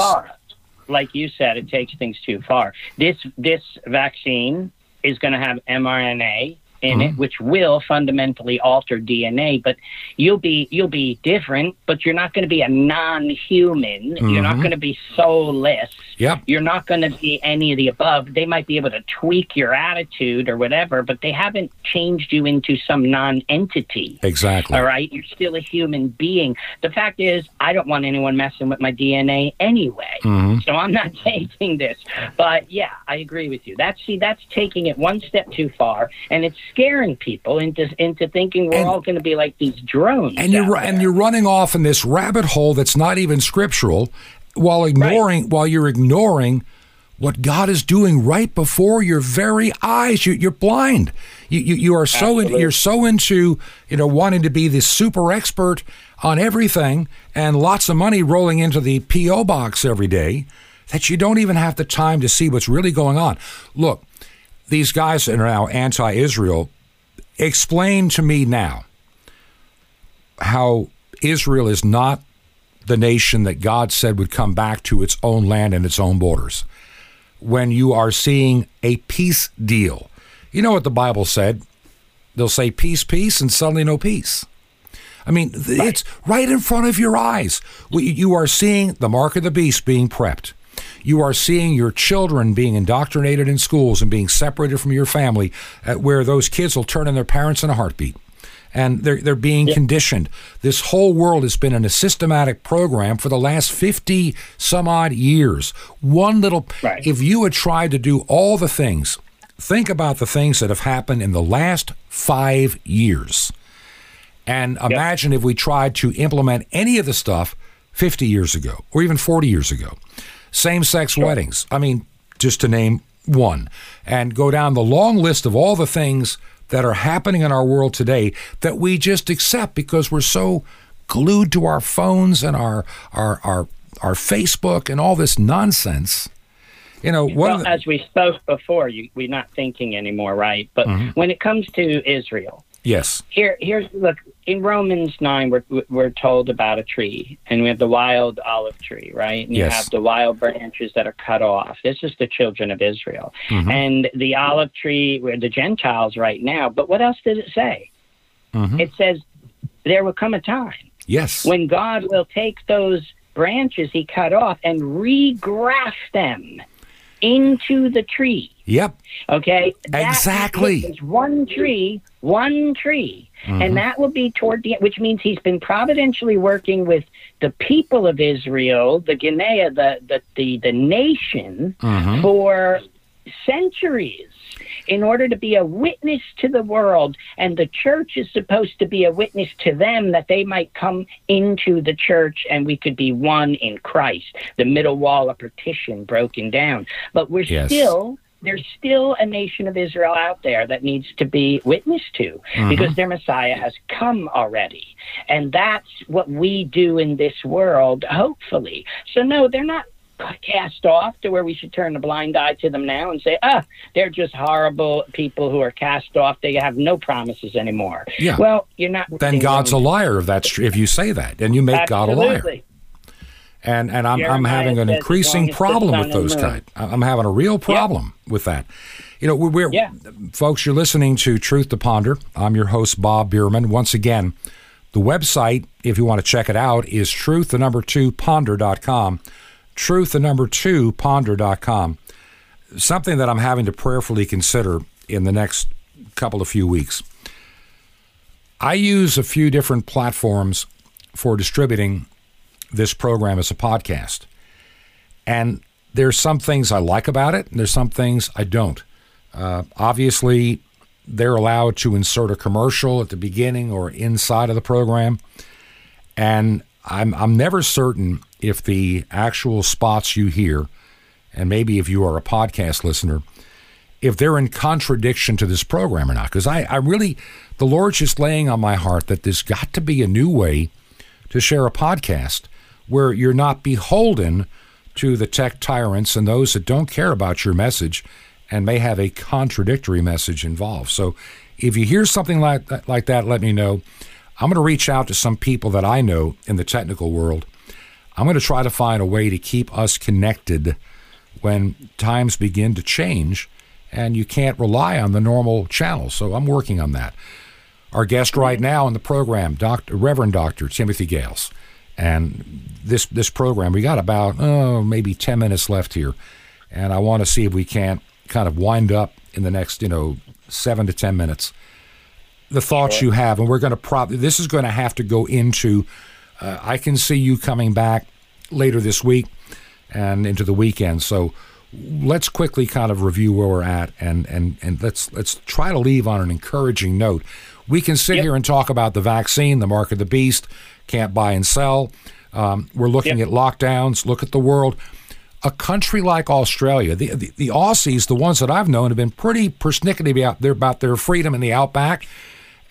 Like you said, it takes things too far. This this vaccine is going to have M R N A in mm-hmm. it, which will fundamentally alter D N A. But you'll be you'll be different, but you're not going to be a non-human. Mm-hmm. You're not going to be soulless. Yep. You're not going to be any of the above. They might be able to tweak your attitude or whatever, but they haven't changed you into some non-entity. Exactly. All right? You're still a human being. The fact is, I don't want anyone messing with my D N A anyway. Mm-hmm. So I'm not taking this. But, yeah, I agree with you. That's, see, that's taking it one step too far, and it's scaring people into into thinking we're and, all going to be like these drones. And you're there. and you're running off in this rabbit hole that's not even scriptural, while ignoring right. while you're ignoring what God is doing right before your very eyes. You, you're blind. You you, you are so in, you're so into you know wanting to be this super expert on everything and lots of money rolling into the P O box every day that you don't even have the time to see what's really going on. Look. These guys that are now anti-Israel, explain to me now how Israel is not the nation that God said would come back to its own land and its own borders when you are seeing a peace deal. You know what the Bible said? They'll say peace, peace, and suddenly no peace. I mean, right. It's right in front of your eyes. You are seeing the mark of the beast being prepped. You are seeing your children being indoctrinated in schools and being separated from your family, uh, where those kids will turn on their parents in a heartbeat. And they're, they're being yeah. conditioned. This whole world has been in a systematic program for the last fifty some odd years. One little, right. If you had tried to do all the things, think about the things that have happened in the last five years. And yeah. imagine if we tried to implement any of the stuff fifty years ago or even forty years ago. Same-sex sure. weddings, I mean, just to name one, and go down the long list of all the things that are happening in our world today that we just accept because we're so glued to our phones and our our our, our Facebook and all this nonsense. You know, what well, the- as we spoke before, you, we're not thinking anymore, right? But mm-hmm. when it comes to Israel, yes. Here, here's look in Romans nine. We're we're told about a tree, and we have the wild olive tree, right? And you yes. have the wild branches that are cut off. This is the children of Israel, mm-hmm. and the olive tree were the Gentiles right now. But what else did it say? Mm-hmm. It says there will come a time, yes, when God will take those branches He cut off and regraft them into the tree. Yep. Okay. That exactly. Is one tree. One tree, mm-hmm. and that will be toward the end, which means he's been providentially working with the people of Israel, the Guinea, the the the, the nation, mm-hmm. for centuries in order to be a witness to the world, and the church is supposed to be a witness to them that they might come into the church and we could be one in Christ, the middle wall of partition broken down. But we're yes. still... There's still a nation of Israel out there that needs to be witnessed to mm-hmm. because their Messiah has come already. And that's what we do in this world, hopefully. So, no, they're not cast off to where we should turn a blind eye to them now and say, ah, they're just horrible people who are cast off. They have no promises anymore. Yeah. Well, you're not. Then God's a liar if that's true, if you say that, and you make Absolutely. God a liar. And and I'm Jeremiah I'm having an increasing problem with those kind. I'm having a real problem yeah. with that. You know, we're, we're yeah. folks. You're listening to Truth to Ponder. I'm your host, Bob Bierman. Once again, the website, if you want to check it out, is truth the number two ponder dot com. Truth the number two ponder dot com. Something that I'm having to prayerfully consider in the next couple of few weeks. I use a few different platforms for distributing this program is a podcast, and there's some things I like about it, and there's some things I don't. Uh, obviously, they're allowed to insert a commercial at the beginning or inside of the program, and I'm I'm never certain if the actual spots you hear, and maybe if you are a podcast listener, if they're in contradiction to this program or not, because I, I really, the Lord's just laying on my heart that there's got to be a new way to share a podcast where you're not beholden to the tech tyrants and those that don't care about your message and may have a contradictory message involved. So if you hear something like that, like that, let me know. I'm going to reach out to some people that I know in the technical world. I'm going to try to find a way to keep us connected when times begin to change and you can't rely on the normal channels. So I'm working on that. Our guest right now in the program, Doctor Reverend Doctor Timothy Gales. And this this program, we got about oh, maybe ten minutes left here. And I want to see if we can't kind of wind up in the next, you know, seven to ten minutes. The thoughts okay. you have, and we're going to probably, this is going to have to go into, uh, I can see you coming back later this week and into the weekend. So let's quickly kind of review where we're at, and and and let's let's try to leave on an encouraging note. We can sit yep. here and talk about the vaccine, the mark of the beast, can't buy and sell. Um, we're looking yep. at lockdowns. Look at the world. A country like Australia, the, the the Aussies, the ones that I've known, have been pretty persnickety about their about their freedom in the outback,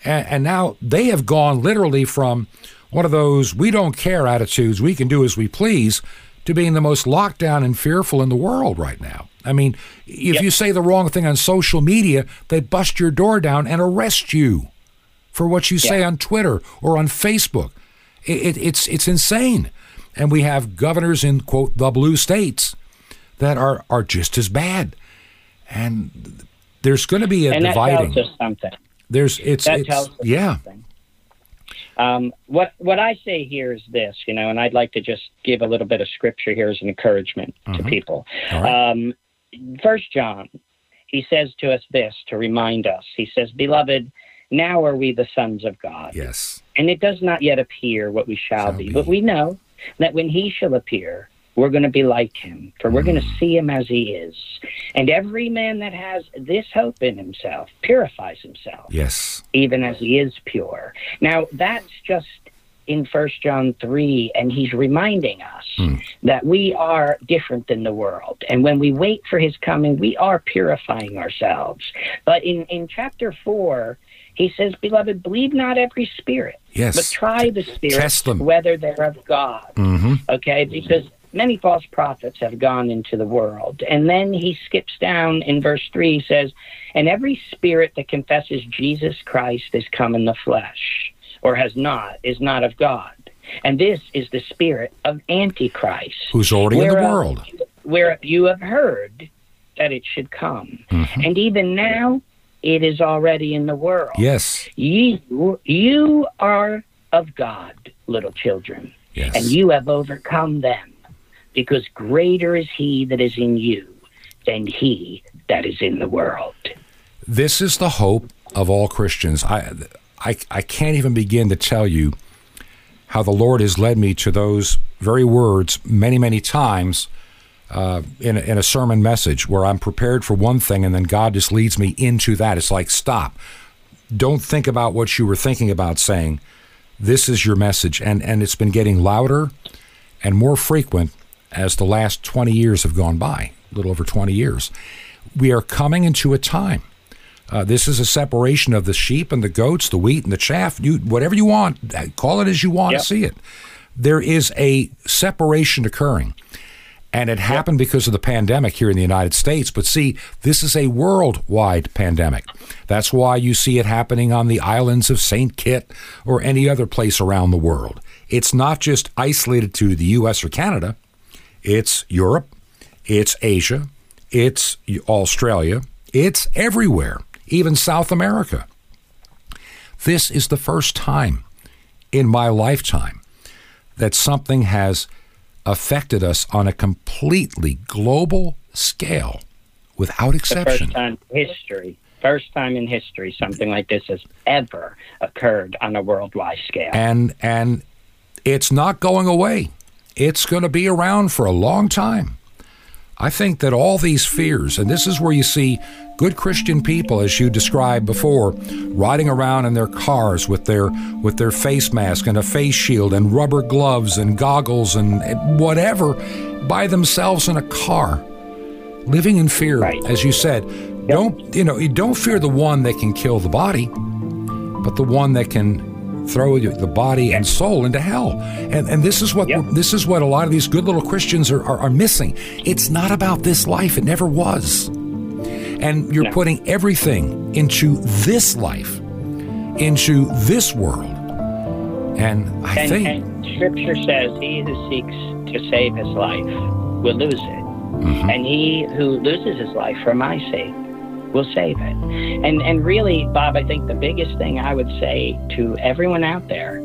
and, and now they have gone literally from one of those we don't care attitudes, we can do as we please, to being the most locked down and fearful in the world right now. I mean, if yep. you say the wrong thing on social media, they bust your door down and arrest you for what you yep. say on Twitter or on Facebook. It, it, it's it's insane. And we have governors in, quote, the blue states that are, are just as bad. And there's going to be a and that dividing. Tells us something. There's, it's, that it's, tells us yeah. something. Um, what what I say here is this, you know, and I'd like to just give a little bit of scripture here as an encouragement mm-hmm. to people. All right. um, First John, he says to us this to remind us. He says, "Beloved, now are we the sons of God. Yes, and it does not yet appear what we shall, shall be, be, but we know that when he shall appear, we're going to be like him, for we're mm. going to see him as he is. And every man that has this hope in himself purifies himself, yes, even as he is pure." Now, that's just in First John three, and he's reminding us mm. that we are different than the world. And when we wait for his coming, we are purifying ourselves. But in, in chapter four, he says, "Beloved, believe not every spirit, yes. but try the spirits whether they're of God." Mm-hmm. Okay, because many false prophets have gone into the world. And then he skips down in verse three, he says, "And every spirit that confesses Jesus Christ is come in the flesh, or has not, is not of God. And this is the spirit of Antichrist, who's already whereof, in the world, whereof you have heard that it should come. Mm-hmm. And even now it is already in the world. Yes. You, you are of God, little children, yes. and you have overcome them, because greater is he that is in you than he that is in the world." This is the hope of all Christians. I, I, I can't even begin to tell you how the Lord has led me to those very words many, many times uh, in, a, in a sermon message where I'm prepared for one thing and then God just leads me into that. It's like, stop. Don't think about what you were thinking about saying. This is your message. And, and it's been getting louder and more frequent as the last twenty years have gone by, a little over twenty years. We are coming into a time. Uh, this is a separation of the sheep and the goats, the wheat and the chaff, you, whatever you want, call it as you want yep. to see it. There is a separation occurring. And it happened yep. because of the pandemic here in the United States. But see, this is a worldwide pandemic. That's why you see it happening on the islands of Saint Kitts or any other place around the world. It's not just isolated to the U S or Canada. It's Europe, it's Asia, it's Australia, it's everywhere, even South America. This is the first time in my lifetime that something has affected us on a completely global scale, without exception. The first time in history. First time in history something like this has ever occurred on a worldwide scale. And and it's not going away. It's going to be around for a long time. I think that all these fears, and this is where you see good Christian people, as you described before, riding around in their cars with their with their face mask and a face shield and rubber gloves and goggles and whatever, by themselves in a car, living in fear, right. as you said. Yep. Don't you know? You don't fear the one that can kill the body, but the one that can throw the body and soul into hell. And and this is what yep. this is what a lot of these good little Christians are, are, are missing. It's not about this life. It never was. And you're no. putting everything into this life, into this world. And I and, think... And Scripture says, he who seeks to save his life will lose it. Mm-hmm. And he who loses his life for my sake will save it. And, and really, Bob, I think the biggest thing I would say to everyone out there,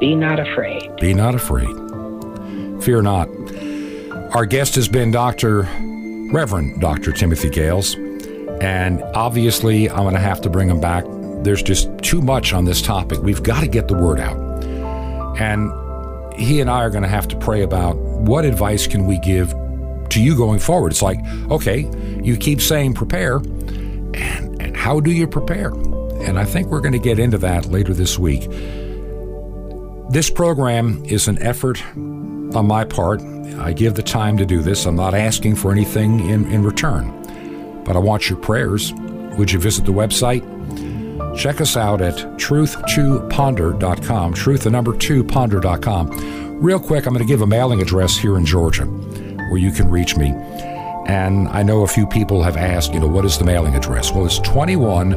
be not afraid. Be not afraid. Fear not. Our guest has been Doctor Reverend Doctor Timothy Gales. And obviously, I'm going to have to bring him back. There's just too much on this topic. We've got to get the word out. And he and I are going to have to pray about what advice can we give to you going forward. It's like, okay, you keep saying prepare, and, and how do you prepare? And I think we're going to get into that later this week. This program is an effort on my part. I give the time to do this. I'm not asking for anything in, in return. But I want your prayers. Would you visit the website? Check us out at truth two ponder dot com, truth the number two ponder dot com. Real quick, I'm going to give a mailing address here in Georgia where you can reach me. And I know a few people have asked, you know, what is the mailing address? Well, it's twenty-one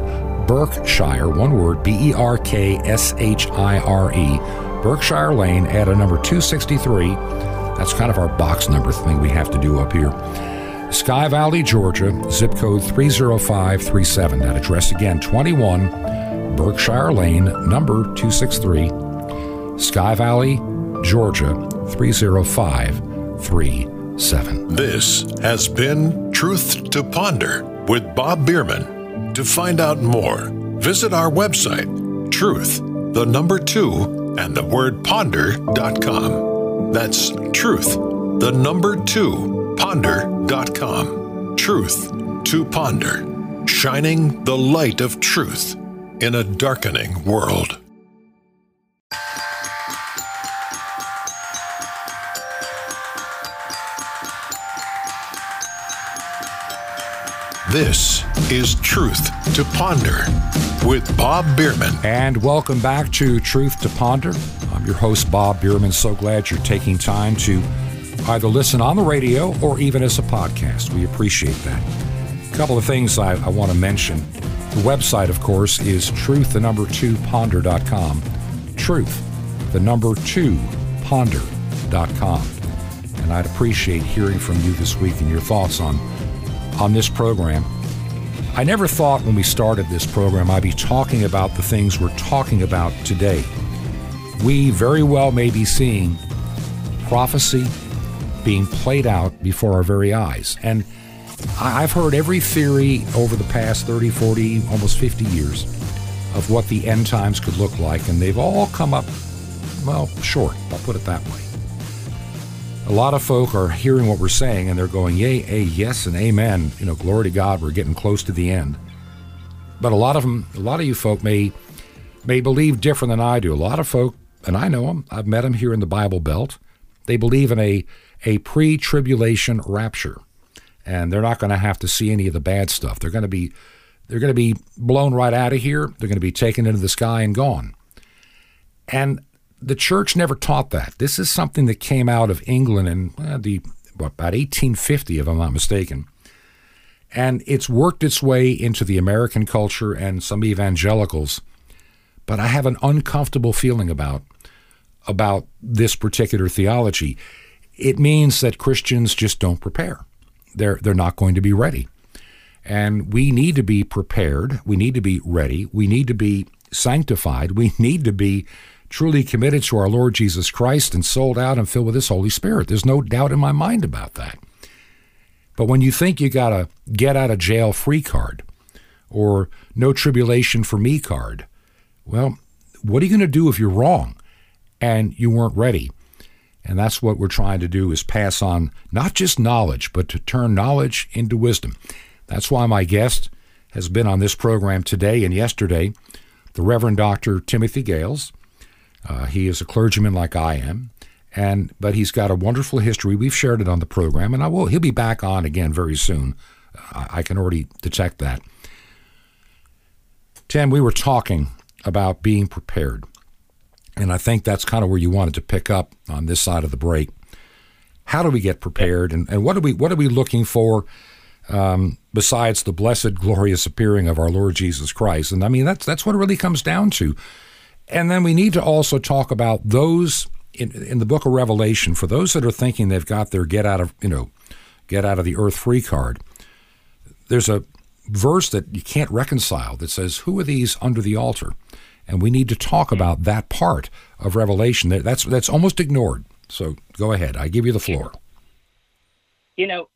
Berkshire, one word, B E R K S H I R E, Berkshire Lane at a number two sixty-three. That's kind of our box number thing we have to do up here. Sky Valley, Georgia, zip code three oh five three seven. That address again, twenty-one Berkshire Lane, number two sixty-three, Sky Valley, Georgia, three oh five three seven. This has been Truth to Ponder with Bob Bierman. To find out more, visit our website, truth, the number two, and the word ponder dot com. That's truth, the number two, ponder dot com. Truth to Ponder, shining the light of truth in a darkening world. This is Truth to Ponder with Bob Bierman. And welcome back to Truth to Ponder. I'm your host, Bob Bierman. So glad you're taking time to either listen on the radio or even as a podcast. We appreciate that. A couple of things I, I want to mention. The website, of course, is truth, the number two, ponder dot com. Truth, the number two, ponder dot com. And I'd appreciate hearing from you this week and your thoughts on, on this program. I never thought when we started this program I'd be talking about the things we're talking about today. We very well may be seeing prophecy being played out before our very eyes. And I've heard every theory over the past thirty, forty, almost fifty years of what the end times could look like, and they've all come up, well, short. I'll put it that way. A lot of folk are hearing what we're saying, and they're going, yay, a, yes, and amen. You know, glory to God, we're getting close to the end. But a lot of them, a lot of you folk may, may believe different than I do. A lot of folk, and I know them, I've met them here in the Bible Belt, they believe in a, a pre-tribulation rapture, and they're not going to have to see any of the bad stuff. They're going to be they're going to be blown right out of here. They're going to be taken into the sky and gone. And the church never taught that. This is something that came out of England in uh, the what, about eighteen fifty, if I'm not mistaken. And it's worked its way into the American culture and some evangelicals. But I have an uncomfortable feeling about about this particular theology. It means that Christians just don't prepare. They're, they're not going to be ready. And we need to be prepared. We need to be ready. We need to be sanctified. We need to be truly committed to our Lord Jesus Christ and sold out and filled with His Holy Spirit. There's no doubt in my mind about that. But when you think you got a get out of jail free card or no tribulation for me card, well, what are you going to do if you're wrong and you weren't ready? And that's what we're trying to do, is pass on not just knowledge, but to turn knowledge into wisdom. That's why my guest has been on this program today and yesterday, the Reverend Doctor Timothy Gales. Uh, he is a clergyman like I am, and but he's got a wonderful history. We've shared it on the program, and I will. He'll be back on again very soon. I, I can already detect that. Tim, we were talking about being prepared. And I think that's kind of where you wanted to pick up on this side of the break. How do we get prepared, and, and what are we what are we looking for um, besides the blessed, glorious appearing of our Lord Jesus Christ? And I mean, that's that's what it really comes down to. And then we need to also talk about those in, in the book of Revelation, for those that are thinking they've got their get out of, you know, get out of the earth free card. There's a verse that you can't reconcile that says, who are these under the altar? And we need to talk about that part of Revelation. That's that's almost ignored. So go ahead. I give you the floor. You know,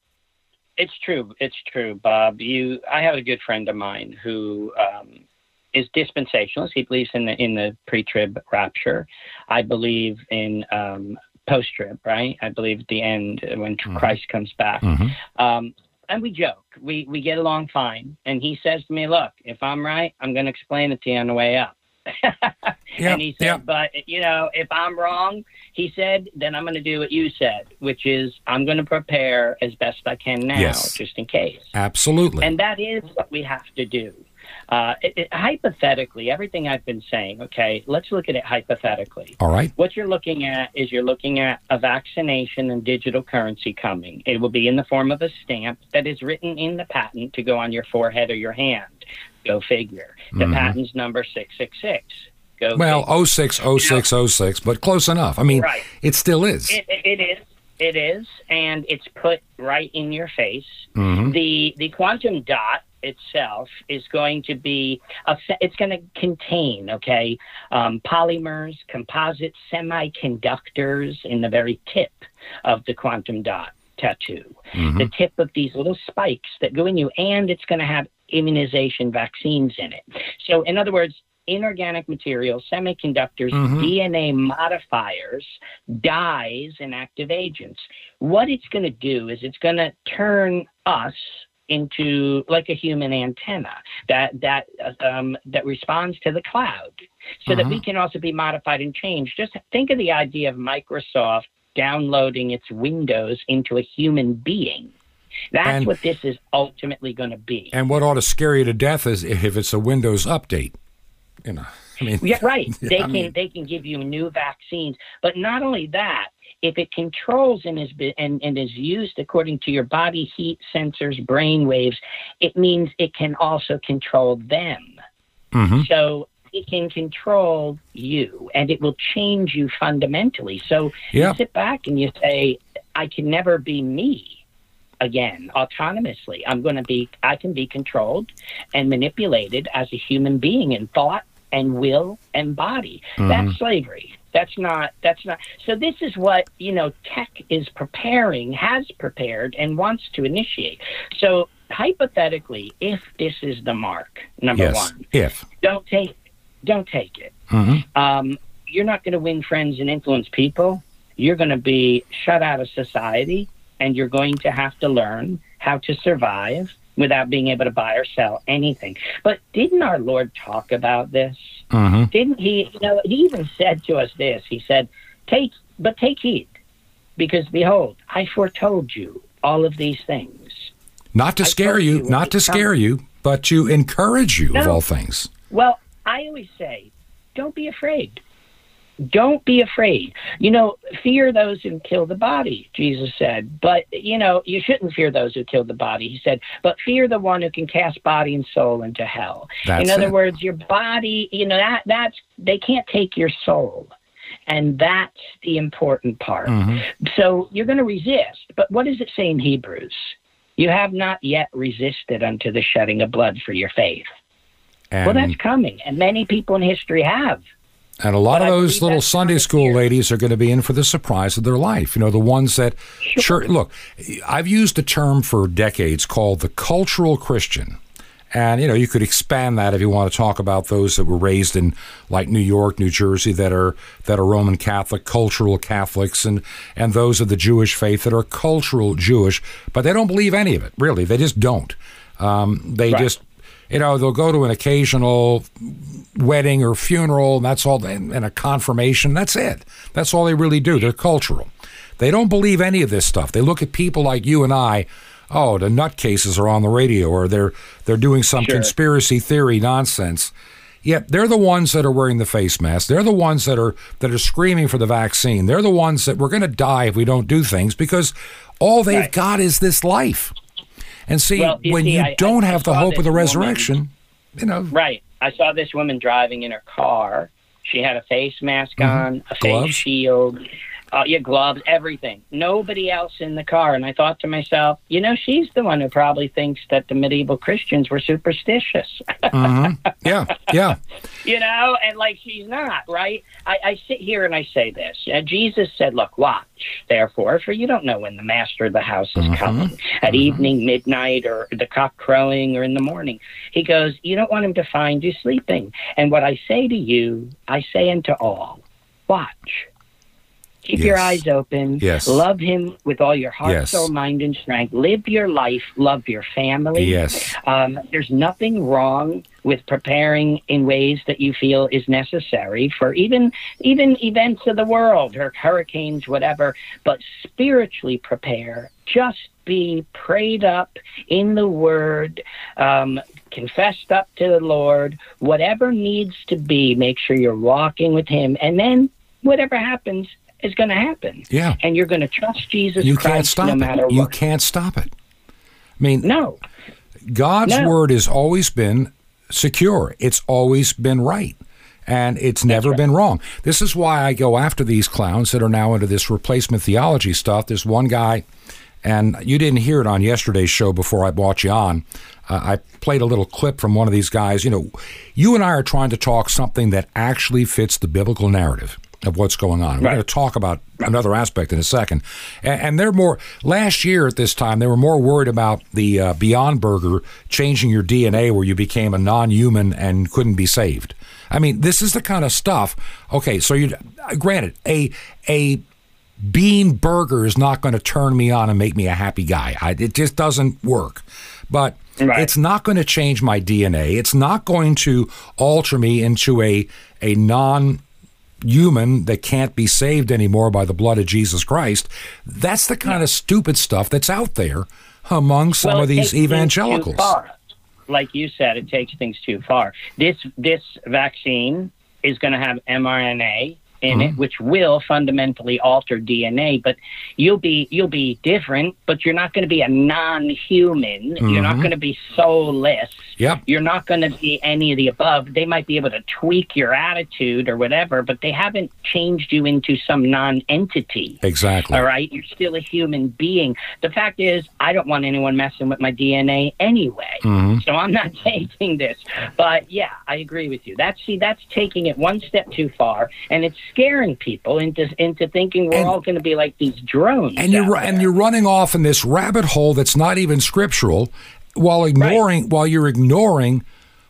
it's true. It's true, Bob. You, I have a good friend of mine who um, is dispensationalist. He believes in the in the pre-trib rapture. I believe in um, post-trib. Right. I believe at the end when mm-hmm. Christ comes back. Mm-hmm. Um, And we joke. We we get along fine. And he says to me, look, if I'm right, I'm going to explain it to you on the way up. Yep, and he said, yep. But, you know, if I'm wrong, he said, then I'm going to do what you said, which is I'm going to prepare as best I can now, yes. just in case. Absolutely. And that is what we have to do. Uh, it, it, hypothetically, everything I've been saying, okay, let's look at it hypothetically. All right. What you're looking at is you're looking at a vaccination and digital currency coming. It will be in the form of a stamp that is written in the patent to go on your forehead or your hand. Go figure. The mm-hmm. patent's number six six six. Go well, figure. oh six oh six oh six, but close enough. I mean, right. It still is. It, it, it is. It is, and it's put right in your face. Mm-hmm. The the quantum dot itself is going to be a, it's going to contain okay um, polymers, composites, semiconductors in the very tip of the quantum dot tattoo, mm-hmm. the tip of these little spikes that go in you, and it's going to have immunization vaccines in it. So in other words, inorganic materials, semiconductors, mm-hmm. D N A modifiers, dyes, and active agents. What it's going to do is it's going to turn us into like a human antenna that that um, that responds to the cloud, so uh-huh. that we can also be modified and changed. Just think of the idea of Microsoft downloading its Windows into a human being. That's and, what this is ultimately going to be. And what ought to scare you to death is if it's a Windows update. You know, I mean, yeah, right. Yeah, they I can mean, they can give you new vaccines, but not only that. If it controls and is and, and is used according to your body heat sensors, brain waves, it means it can also control them. Mm-hmm. So it can control you, and it will change you fundamentally. So yeah. you sit back and you say, "I can never be me." Again, autonomously, I'm going to be, I can be controlled and manipulated as a human being in thought and will and body. Mm-hmm. That's slavery. That's not, that's not. So this is what, you know, tech is preparing, has prepared and wants to initiate. So hypothetically, if this is the mark, number yes, one, if don't take, don't take it. Mm-hmm. Um, you're not going to win friends and influence people. You're going to be shut out of society. And you're going to have to learn how to survive without being able to buy or sell anything. But didn't our Lord talk about this? Mm-hmm. Didn't he? You know, he even said to us this. He said, "Take, but take heed, because behold, I foretold you all of these things." Not to I scare you, you not to scare you, but to encourage you no. of all things. Well, I always say, don't be afraid. Don't be afraid. You know, fear those who kill the body, Jesus said. But, you know, you shouldn't fear those who kill the body, he said. But fear the one who can cast body and soul into hell. That's in other it. words, your body, you know, that that's they can't take your soul. And that's the important part. Mm-hmm. So you're going to resist. But what does it say in Hebrews? You have not yet resisted unto the shedding of blood for your faith. And well, that's coming. And many people in history have. And a lot but of those little Sunday school here. ladies are going to be in for the surprise of their life. You know, the ones that, sure. Church, look, I've used a term for decades called the cultural Christian. And, you know, you could expand that if you want to talk about those that were raised in like New York, New Jersey, that are that are Roman Catholic, cultural Catholics, and and those of the Jewish faith that are cultural Jewish. But they don't believe any of it, really. They just don't. Um, they right. just. You know, they'll go to an occasional wedding or funeral, and that's all, and a confirmation. That's it. That's all they really do. They're cultural. They don't believe any of this stuff. They look at people like you and I. Oh, the nutcases are on the radio, or they're they're doing some sure. conspiracy theory nonsense. Yet they're the ones that are wearing the face mask. They're the ones that are that are screaming for the vaccine. They're the ones that we're going to die if we don't do things, because all they've right. got is this life. And see, well, you when see, you I, don't I, have I the hope of the resurrection, woman, you know. Right. I saw this woman driving in her car, She had a face mask mm-hmm. on, a gloves. face shield, uh, yeah, gloves, everything. Nobody else in the car. And I thought to myself, you know, she's the one who probably thinks that the medieval Christians were superstitious. Mm-hmm. Yeah, yeah. You know, and like she's not, right? I, I sit here and I say this. Uh, Jesus said, look, watch, therefore, for you don't know when the master of the house is mm-hmm. coming, at mm-hmm. evening, midnight, or the cock crowing, or in the morning. He goes, you don't want him to find you sleeping. And what I say to you, I say unto all, watch. Keep yes. your eyes open. Yes. Love him with all your heart, yes. soul, mind, and strength. Live your life. Love your family. Yes. Um, there's nothing wrong with preparing in ways that you feel is necessary for even even events of the world or hurricanes, whatever. But spiritually prepare. Just be prayed up in the Word, um, confessed up to the Lord. Whatever needs to be, make sure you're walking with him. And then whatever happens is going to happen. Yeah. And you're going to trust Jesus you Christ can't stop no matter it. What. You can't stop it. I mean, no. God's no. word has always been secure. It's always been right. And it's never right. been wrong. This is why I go after these clowns that are now into this replacement theology stuff. There's one guy, and you didn't hear it on yesterday's show before I brought you on. Uh, I played a little clip from one of these guys. You know, you and I are trying to talk something that actually fits the biblical narrative of what's going on. We're right. going to talk about another aspect in a second. And, and they're more, last year at this time, they were more worried about the uh, Beyond Burger changing your D N A where you became a non-human and couldn't be saved. I mean, this is the kind of stuff, okay, so you, granted, a a bean burger is not going to turn me on and make me a happy guy. I, it just doesn't work. But right. it's not going to change my D N A. It's not going to alter me into a a non-human human that can't be saved anymore by the blood of Jesus Christ. That's the kind of stupid stuff that's out there among some well, of these evangelicals. Like you said, it takes things too far. This this vaccine is going to have M R N A in mm-hmm. it, which will fundamentally alter D N A, but you'll be you'll be different, but you're not going to be a non-human. Mm-hmm. You're not going to be soulless. Yep. You're not going to be any of the above. They might be able to tweak your attitude or whatever, but they haven't changed you into some non-entity. Exactly. All right? You're still a human being. The fact is, I don't want anyone messing with my D N A anyway, mm-hmm. so I'm not taking this. But, yeah, I agree with you. That's, see, that's taking it one step too far, and it's scaring people into into thinking we're and, all going to be like these drones. And you're there. and you're running off in this rabbit hole that's not even scriptural, while ignoring right. while you're ignoring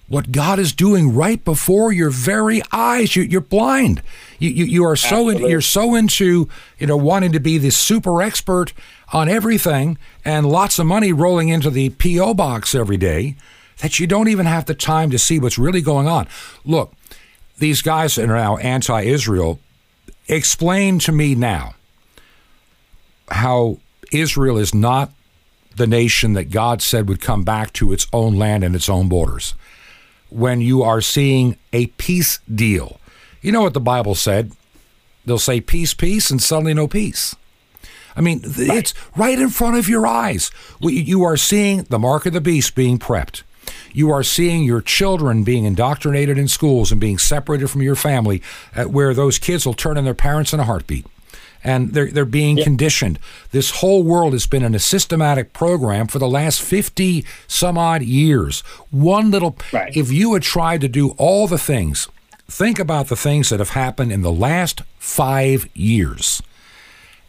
what God is doing right before your very eyes. You, you're blind. You you, you are so in, you're so into you know wanting to be this super expert on everything and lots of money rolling into the P O box every day that you don't even have the time to see what's really going on. Look. These guys that are now anti-Israel, explain to me now how Israel is not the nation that God said would come back to its own land and its own borders when you are seeing a peace deal. You know what the Bible said? They'll say peace, peace, and suddenly no peace. I mean, right. it's right in front of your eyes. You are seeing the mark of the beast being prepped. You are seeing your children being indoctrinated in schools and being separated from your family, uh, where those kids will turn on their parents in a heartbeat. And they're, they're being yep. conditioned. This whole world has been in a systematic program for the last fifty some odd years. One little, right. if you had tried to do all the things, think about the things that have happened in the last five years.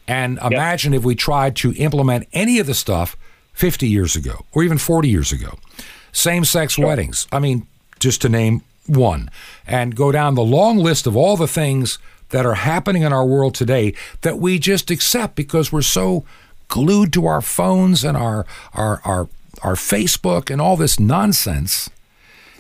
And yep. imagine if we tried to implement any of the stuff fifty years ago or even forty years ago. Same-sex sure. weddings, I mean, just to name one, and go down the long list of all the things that are happening in our world today that we just accept because we're so glued to our phones and our our our, our Facebook and all this nonsense.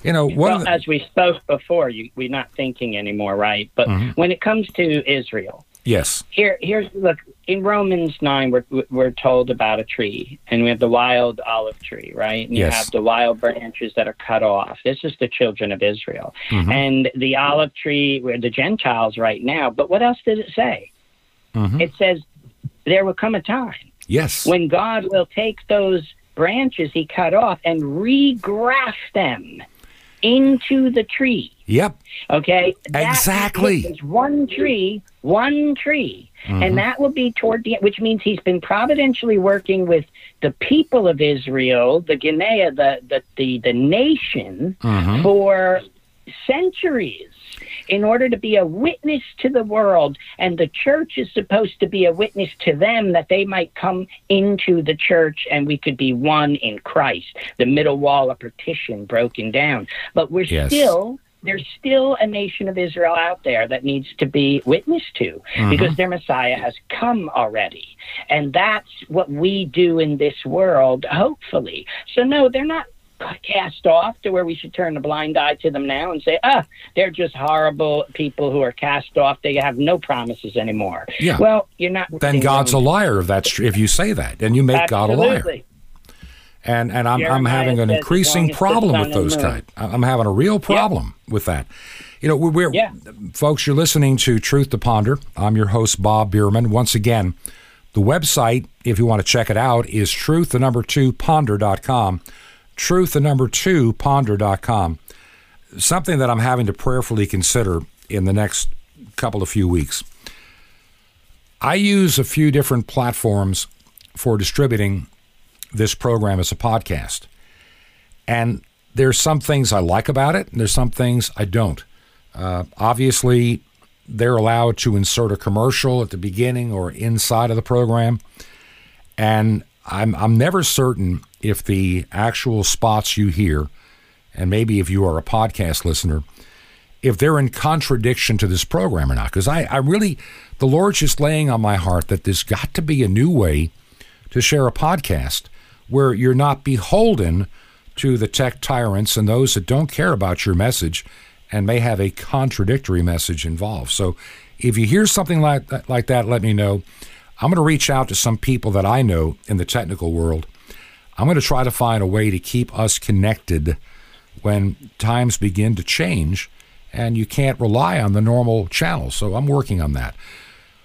You know, what well, the- as we spoke before, you, we're not thinking anymore, right? But mm-hmm. when it comes to Israel, yes. Here, here's look in Romans nine. We're we're told about a tree, and we have the wild olive tree, right? And yes. you have the wild branches that are cut off. This is the children of Israel, mm-hmm. and the olive tree were the Gentiles right now. But what else did it say? Mm-hmm. It says there will come a time, yes, when God will take those branches he cut off and regraft them into the tree. Yep. Okay? That exactly. There's one tree, one tree. Mm-hmm. And that will be toward the end, which means he's been providentially working with the people of Israel, the Guinea, the, the, the, the nation, mm-hmm. for centuries in order to be a witness to the world, and the church is supposed to be a witness to them that they might come into the church and we could be one in Christ, the middle wall of partition broken down. But we're yes. still... there's still a nation of Israel out there that needs to be witnessed to, mm-hmm. because their Messiah has come already. And that's what we do in this world, hopefully. So, no, they're not cast off to where we should turn a blind eye to them now and say, ah, they're just horrible people who are cast off. They have no promises anymore. Yeah. Well, you're not. Then God's a liar if that's tr- if you say that, and you make Absolutely. God a liar. And and I'm Jeremiah I'm having an increasing problem with those type. I'm having a real problem yeah. with that. You know, we're, we're yeah. folks, you're listening to Truth to Ponder. I'm your host, Bob Bierman. Once again, the website, if you want to check it out, is truth the number two ponder dot com. Truth the number two ponder dot com. Something that I'm having to prayerfully consider in the next couple of few weeks. I use a few different platforms for distributing this program is a podcast, and there's some things I like about it, and there's some things I don't. Uh, obviously, they're allowed to insert a commercial at the beginning or inside of the program, and I'm I'm never certain if the actual spots you hear, and maybe if you are a podcast listener, if they're in contradiction to this program or not, because I, I really, the Lord's just laying on my heart that there's got to be a new way to share a podcast where you're not beholden to the tech tyrants and those that don't care about your message and may have a contradictory message involved. So if you hear something like that, like that, let me know. I'm going to reach out to some people that I know in the technical world. I'm going to try to find a way to keep us connected when times begin to change and you can't rely on the normal channels. So I'm working on that.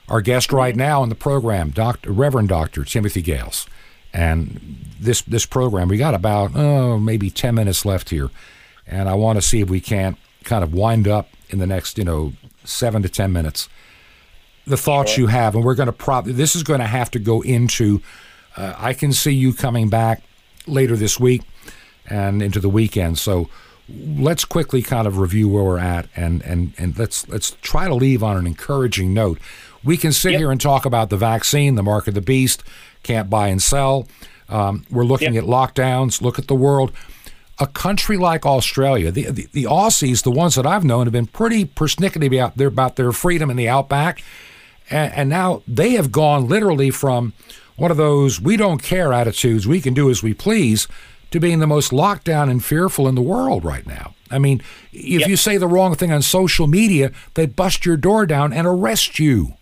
Our guest right now in the program, Doctor Reverend Doctor Timothy Gales. And this this program, we got about oh, maybe ten minutes left here, and I want to see if we can't kind of wind up in the next you know seven to ten minutes. The thoughts sure. you have, and we're going to probably this is going to have to go into. Uh, I can see you coming back later this week and into the weekend. So let's quickly kind of review where we're at, and and and let's let's try to leave on an encouraging note. We can sit yep. here and talk about the vaccine, the mark of the beast, can't buy and sell. Um, we're looking yep. at lockdowns. Look at the world. A country like Australia, the, the the Aussies, the ones that I've known, have been pretty persnickety about their, about their freedom in the outback. And, and now they have gone literally from one of those we don't care attitudes, we can do as we please, to being the most locked down and fearful in the world right now. I mean, if yep. you say the wrong thing on social media, they bust your door down and arrest you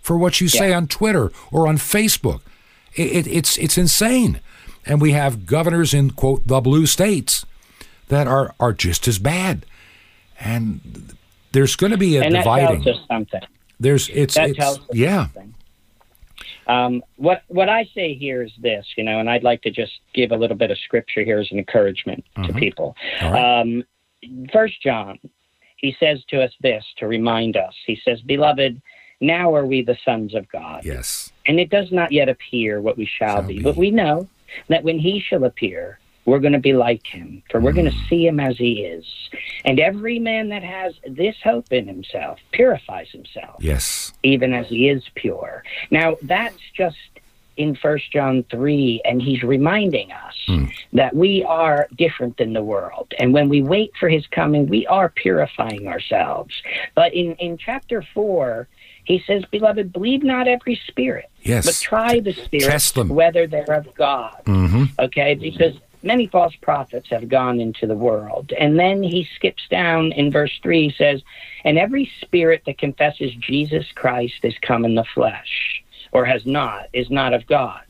for what you say yeah. on Twitter or on Facebook. It, it, it's it's insane. And we have governors in, quote, the blue states that are, are just as bad. And there's going to be a and that dividing. Tells us something. There's, it's, that it's, tells us yeah. something. Um, what, what I say here is this, you know, and I'd like to just give a little bit of scripture here as an encouragement mm-hmm. to people. Right. Um, First John, he says to us this to remind us. He says, Beloved, now are we the sons of God. Yes. And it does not yet appear what we shall, shall be. be. But we know that when he shall appear, we're going to be like him, for we're mm. going to see him as he is. And every man that has this hope in himself purifies himself, yes, even as he is pure. Now, that's just in First John three, and he's reminding us mm. that we are different than the world. And when we wait for his coming, we are purifying ourselves. But in, in chapter four, he says, Beloved, believe not every spirit, yes. but try the spirits, whether they're of God. Mm-hmm. Okay, because many false prophets have gone into the world. And then he skips down in verse three, he says, And every spirit that confesses Jesus Christ is come in the flesh, or has not, is not of God.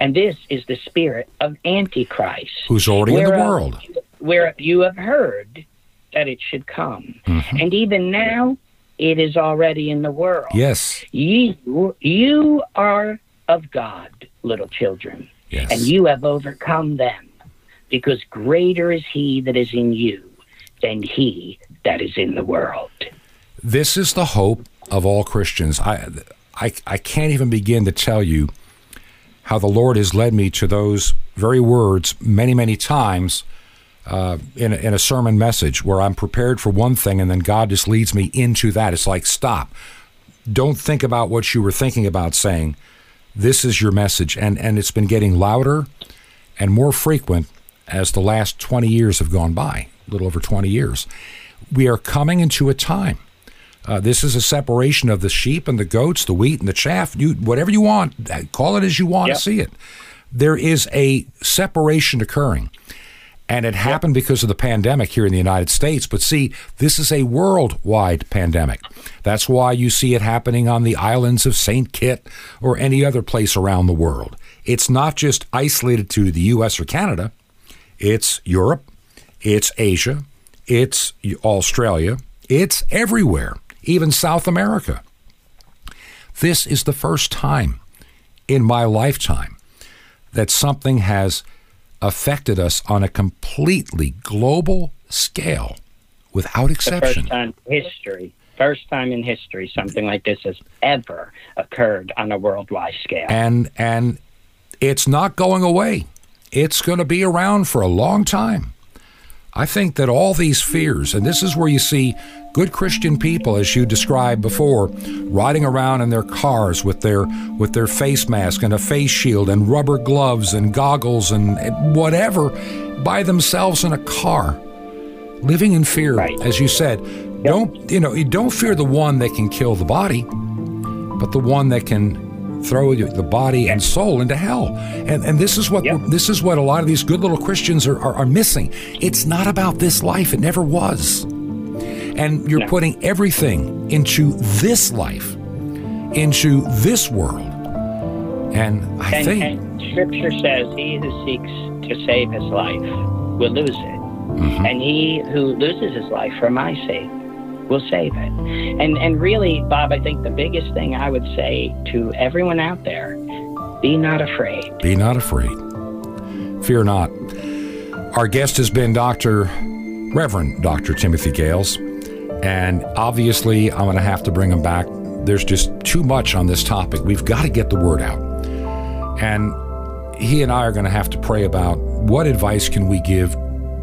And this is the spirit of Antichrist, who's already in the world. Where you have heard that it should come. Mm-hmm. And even now, it is already in the world. Yes. You, you are of God, little children, yes. and you have overcome them, because greater is he that is in you than he that is in the world. This is the hope of all Christians. I, I, I can't even begin to tell you how the Lord has led me to those very words many, many times uh, in, a, in a sermon message where I'm prepared for one thing and then God just leads me into that. It's like, stop. Don't think about what you were thinking about saying. This is your message. And, and it's been getting louder and more frequent as the last twenty years have gone by, a little over twenty years. We are coming into a time. Uh, this is a separation of the sheep and the goats, the wheat and the chaff, you, whatever you want, call it as you want yep. to see it. There is a separation occurring. And it happened yep. because of the pandemic here in the United States. But see, this is a worldwide pandemic. That's why you see it happening on the islands of Saint Kitts or any other place around the world. It's not just isolated to the U S or Canada. It's Europe. It's Asia. It's Australia. It's everywhere, even South America. This is the first time in my lifetime that something has affected us on a completely global scale, without exception. First time in history. First time in history something like this has ever occurred on a worldwide scale. And and it's not going away. It's going to be around for a long time. I think that all these fears, and this is where you see good Christian people, as you described before, riding around in their cars with their with their face mask and a face shield and rubber gloves and goggles and whatever, by themselves in a car, living in fear, right. as you said. Yep. Don't you know? You don't fear the one that can kill the body, but the one that can throw the body and soul into hell. And and this is what yep. this is what a lot of these good little Christians are, are, are missing. It's not about this life. It never was. And you're no. putting everything into this life, into this world. And I and, think... And Scripture says, he who seeks to save his life will lose it. Mm-hmm. And he who loses his life for my sake will save it. And, and really, Bob, I think the biggest thing I would say to everyone out there, be not afraid. Be not afraid. Fear not. Our guest has been Doctor Reverend Doctor Timothy Gales. And obviously, I'm going to have to bring him back. There's just too much on this topic. We've got to get the word out. And he and I are going to have to pray about what advice can we give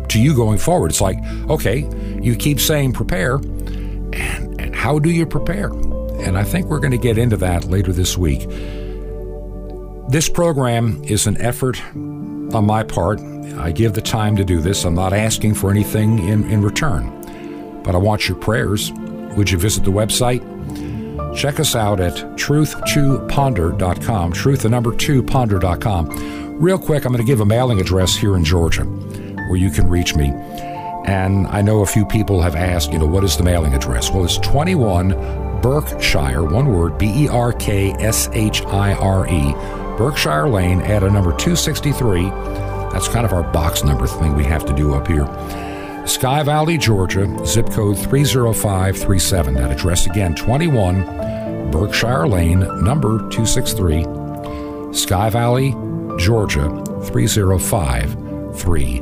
to you going forward. It's like, okay, you keep saying prepare, and, and how do you prepare? And I think we're going to get into that later this week. This program is an effort on my part. I give the time to do this. I'm not asking for anything in, in return. But I want your prayers. Would you visit the website? Check us out at truth two ponder dot com, truth the number two ponder dot com. Real quick, I'm going to give a mailing address here in Georgia where you can reach me. And I know a few people have asked, you know, what is the mailing address? Well, it's twenty-one Berkshire, one word, B E R K S H I R E, Berkshire Lane at a number two sixty-three. That's kind of our box number thing we have to do up here. Sky Valley, Georgia, zip code three oh five three seven. That address again, twenty-one Berkshire Lane, number two sixty-three, Sky Valley, Georgia, three oh five three